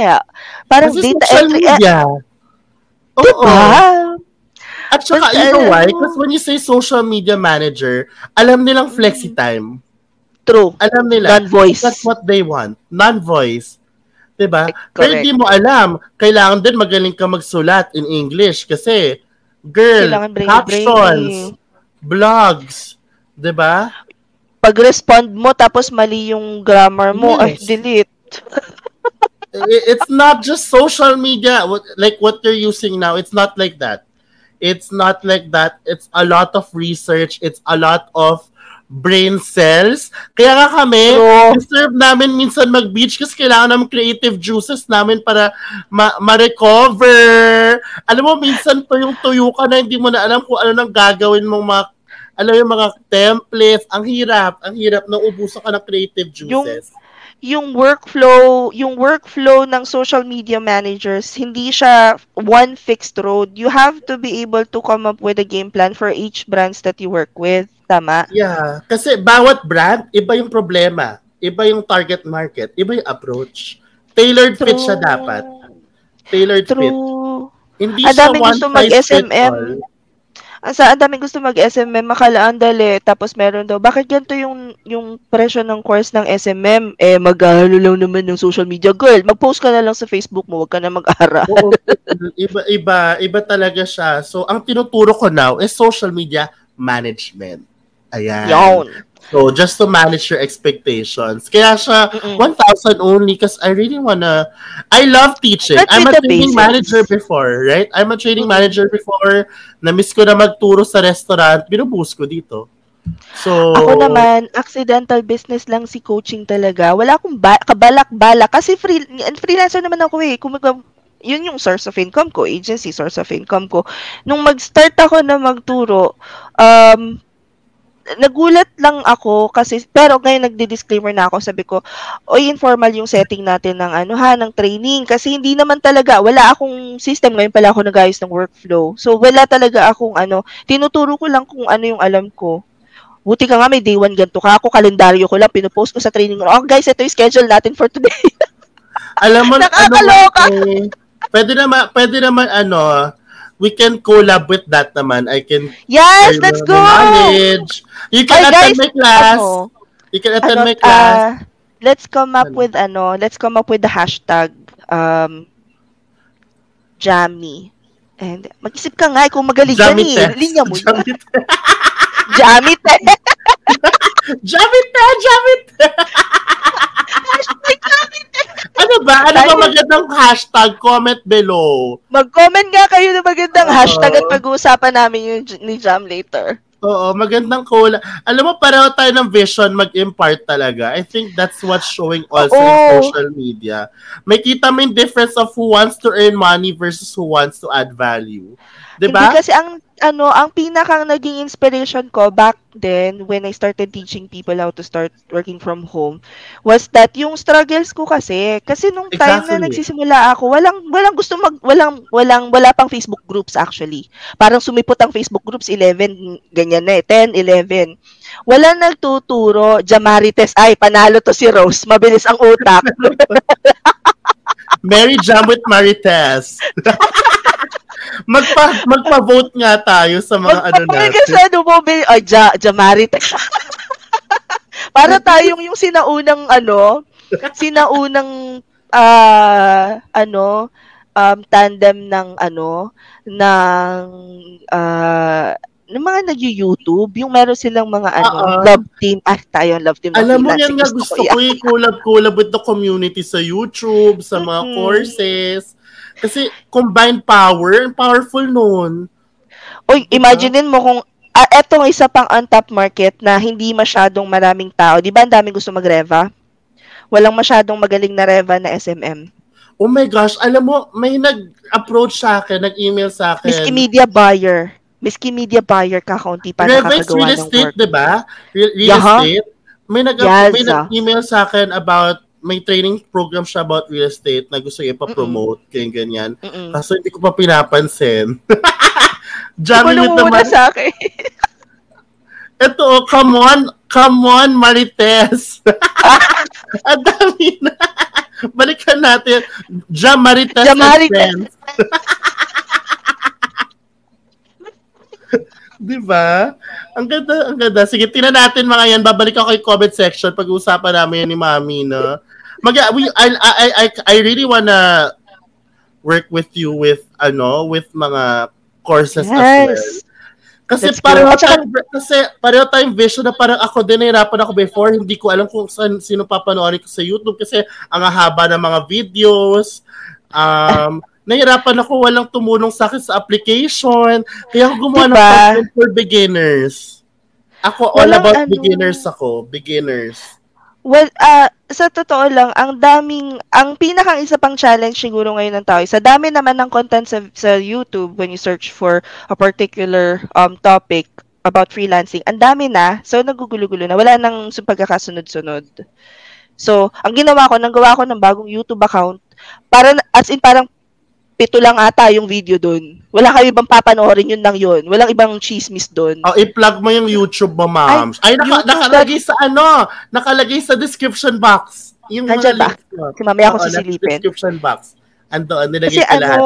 Parang kasi data entry. Media. Diba? Oo. At saka, but, you know why? Because when you say social media manager, alam nilang flexi time. True. Alam nila. Non-voice. That's what they want. Non-voice. Diba? Correct. Pero hindi mo alam, kailangan din magaling ka magsulat in English kasi, girl, brainy, captions, brainy. Blogs, diba? Pag-respond mo, tapos mali yung grammar mo, yes. Ay, delete. It's not just social media, like what they're using now, it's not like that. It's not like that. It's a lot of research, it's a lot of brain cells. Kaya nga kami, so, deserve namin minsan mag-beach kasi kailangan namin creative juices namin para ma- ma-recover. Alam mo, minsan to yung tuyo ka na hindi mo na alam kung ano nang gagawin mong mga, alam yung mga templates. Ang hirap. Ang hirap na ubusan ka ng creative juices. Yung, yung workflow, yung workflow ng social media managers, hindi siya one fixed road. You have to be able to come up with a game plan for each branch that you work with. Tama. Yeah, kasi bawat brand, iba yung problema, iba yung target market, iba yung approach. Tailored True. Fit siya dapat. Tailored True. Fit. Hindi siya one size fits all. Ang daming gusto mag-S M M, makalaan dali, tapos meron daw, bakit ganito yung, yung presyo ng course ng S M M? Eh, mag-ahalo lang naman ng social media. Girl, mag-post ka na lang sa Facebook mo, wag ka na mag-aral. iba, iba, iba talaga siya. So, ang tinuturo ko now is social media management. Ayan. Yon. So, just to manage your expectations. Kaya siya, mm-mm. one thousand only because I really wanna, I love teaching. Let's I'm a training basics. manager before, right? I'm a training mm-hmm. manager before. Na-miss ko na magturo sa restaurant. Binubuhos ko dito. So, ako naman, accidental business lang si coaching talaga. Wala akong ba- kabalak-balak. Kasi free, freelancer naman ako eh. Kumag- yun yung source of income ko. Agency source of income ko. Nung mag-start ako na magturo, um, nagulat lang ako kasi, pero ngayon nagdi-disclaimer na ako, sabi ko, oy, informal yung setting natin ng ano ha, ng training, kasi hindi naman talaga, wala akong system, ngayon pala ako nag-ayos ng workflow, so wala talaga akong ano, tinuturo ko lang kung ano yung alam ko. Buti ka nga may day one ganito ka, ako kalendaryo ko lang, pinupost ko sa training, oh guys, ito yung schedule natin for today. Alam mo, nakakaloka. Ano, eh, pwede naman, pwede naman ano, we can collab with that naman. I can... Yes, let's go! Knowledge. You can Ay, attend guys, my class. Ano, you can attend ano, my class. Uh, let's come up ano. with, ano, let's come up with the hashtag, um, Jammy. And, mag-isip ka nga, kung magaling ka ni. Linya mo. Jammy te. Jammy te. Jammy te, Jammy te. Hashtag Jammy te. Ano ba? Ano ba magandang hashtag? Comment below. Mag-comment nga kayo ng magandang uh, hashtag at pag-uusapan namin yung ni Jam later. Oo, magandang cola. Alam mo, pareho tayo ng vision mag-impart talaga. I think that's what's showing also oh. in social media. May kita mo yung difference of who wants to earn money versus who wants to add value. Diba? Hindi kasi ang, ano, ang pinakang naging inspiration ko back then when I started teaching people how to start working from home was that yung struggles ko kasi. Kasi nung time exactly. na nagsisimula ako, walang, walang gusto mag, walang, walang, wala pang Facebook groups actually. Parang sumipot ang Facebook groups, eleven, ganyan na eh, ten, eleven. Walang nagtuturo, Jamarites, ay, panalo to si Rose, mabilis ang utak. Mary Jam with Marites. Magpa, magpa-vote nga tayo sa mga ano natin. Magpa-vote ka sa ano mo, ay, ja, Jamarites. Para tayong yung sinaunang, ano, sinaunang, uh, ano, um, tandem ng, ano, ng, ah, uh, yung mga nag-YouTube, yung meron silang mga ano, uh-uh. love team. Ah, tayo love team. Alam mo yan nga, gusto ko yung collab-collab with the community sa YouTube, sa mga mm-hmm. courses. Kasi combined power, powerful nun. Uy, imagine mo kung ah, etong isa pang on-top market na hindi masyadong maraming tao. Di ba ang daming gusto mag-reva? Walang masyadong magaling na reva na S M M. Oh my gosh, alam mo, may nag-approach sa akin, nag-email sa akin. Miski Media Buyer. Miski Media Buyer ka, kaunti pa nakakagawa ng work. Real estate, di ba? Real, real estate. May, nag- yes, may nag-email sa akin about, may training program siya about real estate na gusto niya ipapromote, kaya ganyan. Mm-mm. Kaso hindi ko pa pinapansin. Jamming it naman. Sa akin. Ito, oh, come on, come on, Marites. Ang dami na. Balikan natin. Jam Marites. Jam Marites. Diba? Ang ganda, ang ganda. Sige, tingnan natin mga yan. Babalik ako kay comment section pag-uusapan namin yan ni Mami, no? Mag- we, I, I, I, I really wanna work with you with, ano, with mga courses yes. as well. Kasi pareho, time, kasi pareho tayong vision na parang ako din, nahirapan ako before, hindi ko alam kung saan, sino papanoorin ko sa YouTube kasi ang haba ng mga videos. Um, nahirapan ako, walang tumulong sa akin sa application. Kaya ako gumawa diba? ng content for beginners. Ako, all walang about ano, beginners ako. Beginners. Well, uh, sa totoo lang, ang daming, ang pinakang isa pang challenge siguro ngayon ng tao, sa dami naman ng content sa, sa YouTube when you search for a particular um topic about freelancing, ang dami na, so nagugulo-gulo na, wala nang pagkakasunod-sunod. So, ang ginawa ko, nanggawa ko ng bagong YouTube account, para, as in parang pito lang ata yung video doon. Wala kayo ibang papanoorin yun lang yun. Walang ibang chismis doon. Oh, i-plug mo yung YouTube mo, ma'am. Ay, Ay naka, nakalagay sa ano? Nakalagay sa description box. Yung nandiyan ba? Kasi mamaya ako sisilipin. Description box. Andoon, nilagay sa lahat. Kasi ano,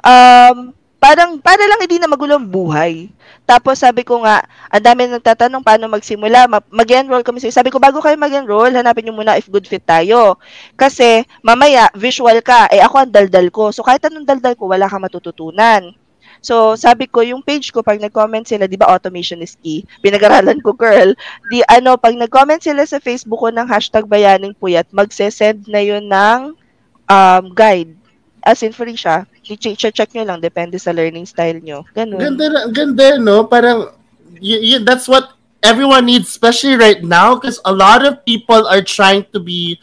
um, parang, para lang hindi na magulo ang buhay. Tapos sabi ko nga, ang dami nagtatanong paano magsimula. Mag-enroll kami sa'yo. Sabi ko, bago kayo mag-enroll, hanapin nyo muna if good fit tayo. Kasi mamaya, visual ka. Eh ako ang daldal ko. So kahit anong daldal ko, wala kang matututunan. So sabi ko, yung page ko, pag nag-comment sila, di ba automation is key? Pinag-aralan ko, girl. Di ano, pag nag-comment sila sa Facebook ko ng hashtag bayaning puyat, magsesend na yun ng um, guide. As in, free siya. I-check nyo lang. Depende sa learning style nyo. Ganun. Ganda, ganda, no? Parang, y- y- that's what everyone needs, especially right now, because a lot of people are trying to be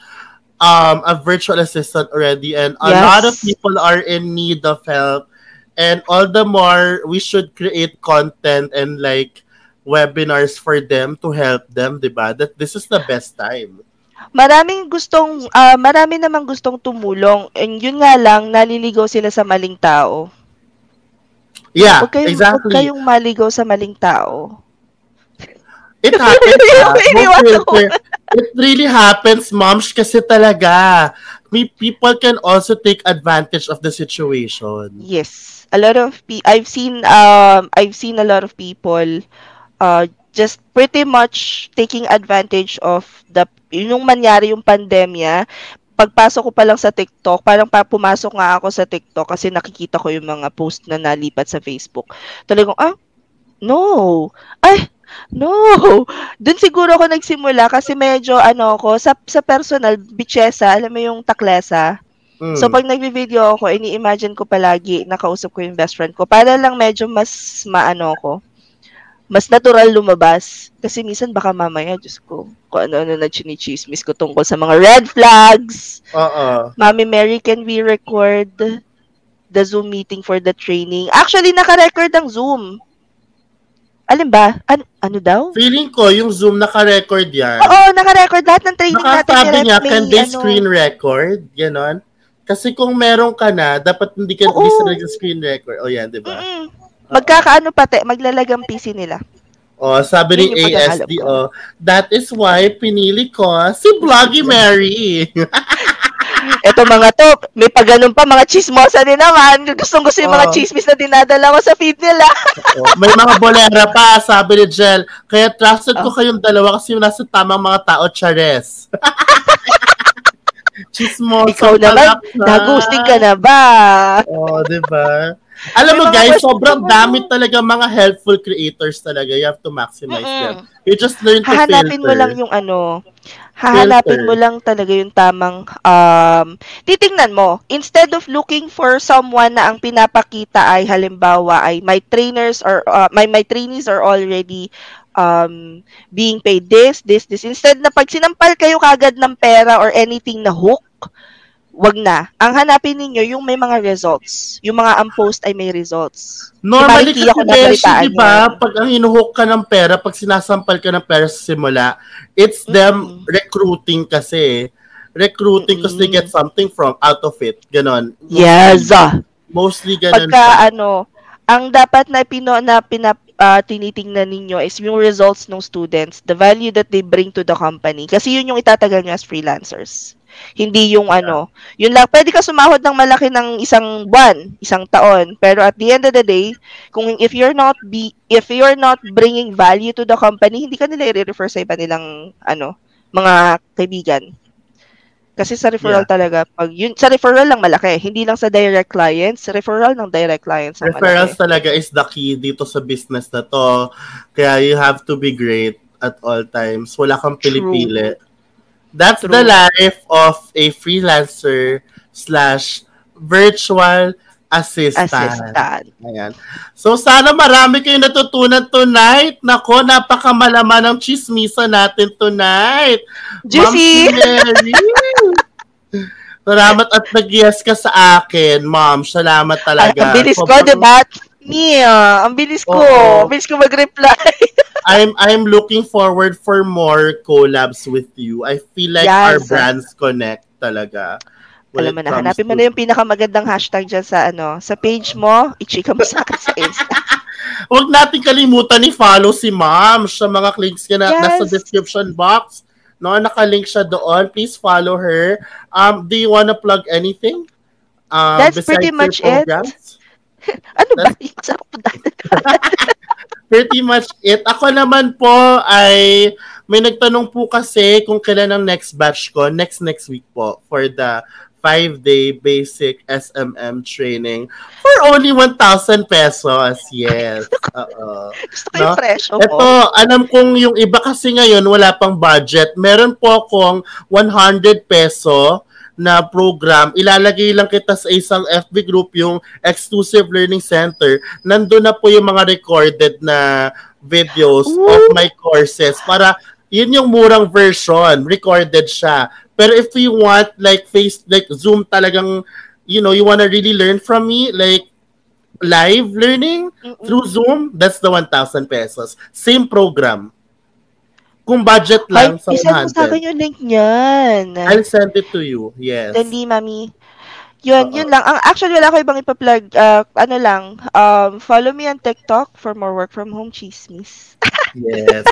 um, a virtual assistant already, and a yes. lot of people are in need of help. And all the more, we should create content and, like, webinars for them to help them, diba? That this is the best time. Maraming gustong, uh, marami namang gustong tumulong. And yun nga lang, naliligaw sila sa maling tao. Yeah, huwag kayong, exactly. Huwag kayong maligaw sa maling tao. It happens. uh, it really happens, moms, kasi talaga. We, people can also take advantage of the situation. Yes. A lot of people, I've seen, um, I've seen a lot of people uh, just pretty much taking advantage of the yung nangyari yung pandemya. Pagpasok ko pa lang sa TikTok, parang pumasok nga ako sa TikTok kasi nakikita ko yung mga post na nalipat sa Facebook. Talagang, ah, no. Ay, no. Doon siguro ako nagsimula kasi medyo, ano ko, sa, sa personal, bitchesa, alam mo yung taklesa. Mm. So, pag nagbi-video ako, ini-imagine ko palagi, nakausap ko yung best friend ko. Para lang medyo mas maano ko. Mas natural lumabas. Kasi minsan baka mamaya, Diyos ko, kung ano-ano na chinichismis ko tungkol sa mga red flags. Uh-uh. Mami Mary, can we record the Zoom meeting for the training? Actually, naka-record ang Zoom. Alin ba? An- ano daw? Feeling ko, yung Zoom naka-record yan. Oo, naka-record. Lahat ng training baka natin. Sabi niya, may, can they ano, screen record? Ganon. Kasi kung meron ka na, dapat hindi ka nag screen record. O yan, di ba? Mm-mm. Magkakaano pati, maglalagampisin nila. Oh, sabi ni A S D, oh, that is why pinili ko si Bloggy Mary. Ito mga to, may pagganon pa, mga chismosa din naman. Gustong gusto yung oh. mga chismis na dinadala ko sa feed nila. oh, may mga bolera pa, sabi ni Jel. Kaya trusted oh. ko kayong dalawa kasi yung nasa tamang mga tao, Chares. Chismosa. Ikaw naman, na. Nag-ghosting ka na ba? Oo, oh, diba? Alam mo guys, sobrang dami talaga mga helpful creators talaga. You have to maximize mm-hmm. them. You just learn to filter. Hahanapin mo lang yung ano, hahanapin filter. mo lang talaga yung tamang, um, titingnan mo. Instead of looking for someone na ang pinapakita ay halimbawa ay my trainers or uh, my my trainees are already um being paid this, this, this. Instead na pag sinampal kayo kagad ng pera or anything na hook, wag na. Ang hanapin niyo yung may mga results. Yung mga ang post ay may results. Normally, diba, kasi di ba, pag ang hinuhook ka ng pera, pag sinasampal ka ng pera sa simula, it's mm-hmm. them recruiting kasi. Recruiting because mm-hmm. they get something from out of it. Ganon. Mostly, yes. Mostly ganon. Pagka pa. ano, ang dapat na, pino, na pinap, uh, tinitingnan ninyo is yung results ng students, the value that they bring to the company. Kasi yun yung itatagal nyo as freelancers. Hindi yung yeah. ano, yun lang, pwede ka sumahod ng malaki ng isang buwan, isang taon, pero at the end of the day, kung if you're not be if you're not bringing value to the company, hindi ka nila i-refer sa iba nilang ano, mga kaibigan. Kasi sa referral yeah. talaga, pag yun sa referral lang malaki, hindi lang sa direct clients, sa referral ng direct clients. Referrals malaki. Talaga is the key dito sa business na to. Kaya you have to be great at all times. Wala kang pili-pili. True. That's True. The life of a freelancer slash virtual assistant. Assistant. Ayan. So, sana marami kayong natutunan tonight. Nako, napakamalaman ng chismisa natin tonight. Juicy! Salamat at nag-yes ka sa akin, Mom. Salamat talaga. Ang bilis ko, so, diba? Mia, ang bilis ko. Oh. Ang bilis ko mag-reply. I'm I'm looking forward for more collabs with you. I feel like yes. our brands connect talaga. Alam mo na, hanapin mo to... na yung pinakamagandang hashtag dyan sa, ano, sa page mo, i-chika mo sa akin sa Insta. Huwag natin kalimutan i-follow si Ma'am sa mga links niya na yes. nasa description box. No, nakalink siya doon. Please follow her. Um, do you wanna plug anything? Um, That's pretty much it. Ano That's... ba? Sa Pretty much it. Ako naman po ay may nagtanong po kasi kung kailan ang next batch ko. Next next week po for the five-day basic S M M training for only one thousand pesos. Yes. Oo. Gusto ko yung fresh. No? Ito, alam kong yung iba kasi ngayon wala pang budget. Meron po akong one hundred peso na program, ilalagay lang kita sa isang F B group, yung Exclusive Learning Center. Nandun na po yung mga recorded na videos Ooh. Of my courses. Para, yun yung murang version. Recorded siya. Pero if you want, like, face, like, Zoom talagang, you know, you wanna really learn from me, like, live learning Mm-mm. through Zoom, that's the one thousand pesos. Same program. Kung budget lang Ay, sa one hundred. Isend mo sa akin yung link niyan. I'll send it to you. Yes. Dali, Mami. Yun, Uh-oh. Yun lang. Ang, actually, wala ko ibang ipa-plug. Uh, ano lang, um, follow me on TikTok for more work from home chismis. Yes.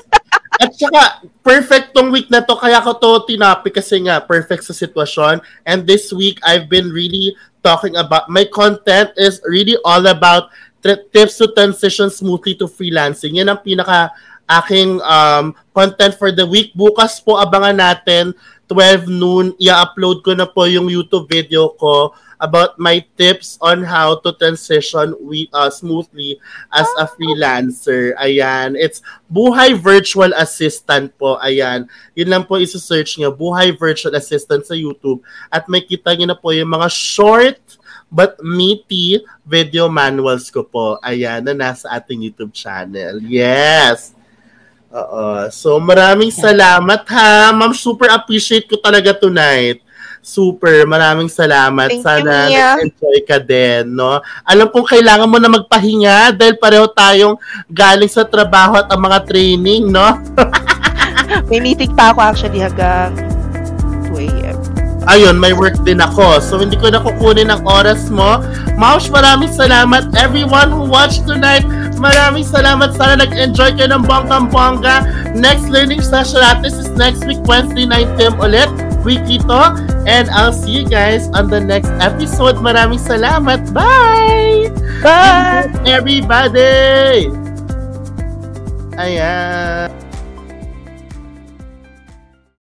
At saka, perfect tong week na to. Kaya ko to tinapi kasi nga, perfect sa sitwasyon. And this week, I've been really talking about, my content is really all about t- tips to transition smoothly to freelancing. Yan ang pinaka- aking um, content for the week. Bukas po, abangan natin, twelve noon, i-upload ko na po yung YouTube video ko about my tips on how to transition we, uh, smoothly as a freelancer. Ayan. It's Buhay Virtual Assistant po. Ayan. Yun lang po isi-search nyo. Buhay Virtual Assistant sa YouTube. At may kita nyo na po yung mga short but meaty video manuals ko po. Ayan. Na nasa ating YouTube channel. Yes. Oo. So, maraming salamat ha. Ma'am, super appreciate ko talaga tonight. Super, maraming salamat. Thank Sana you, nag-enjoy ka din, no? Alam kong kailangan mo na magpahinga dahil pareho tayong galing sa trabaho at ang mga training, no? May meeting pa ako actually hanggang two a.m. Ayun, may work din ako. So, hindi ko na kukunin ang oras mo. Maush, maraming salamat. Everyone who watched tonight, maraming salamat. Sana nag-enjoy kayo ng bonggang-bongga. Next learning session at this is next week, Wednesday, nine p.m. ulit. Weekly to. And I'll see you guys on the next episode. Maraming salamat. Bye! Bye! Everybody! Ayan.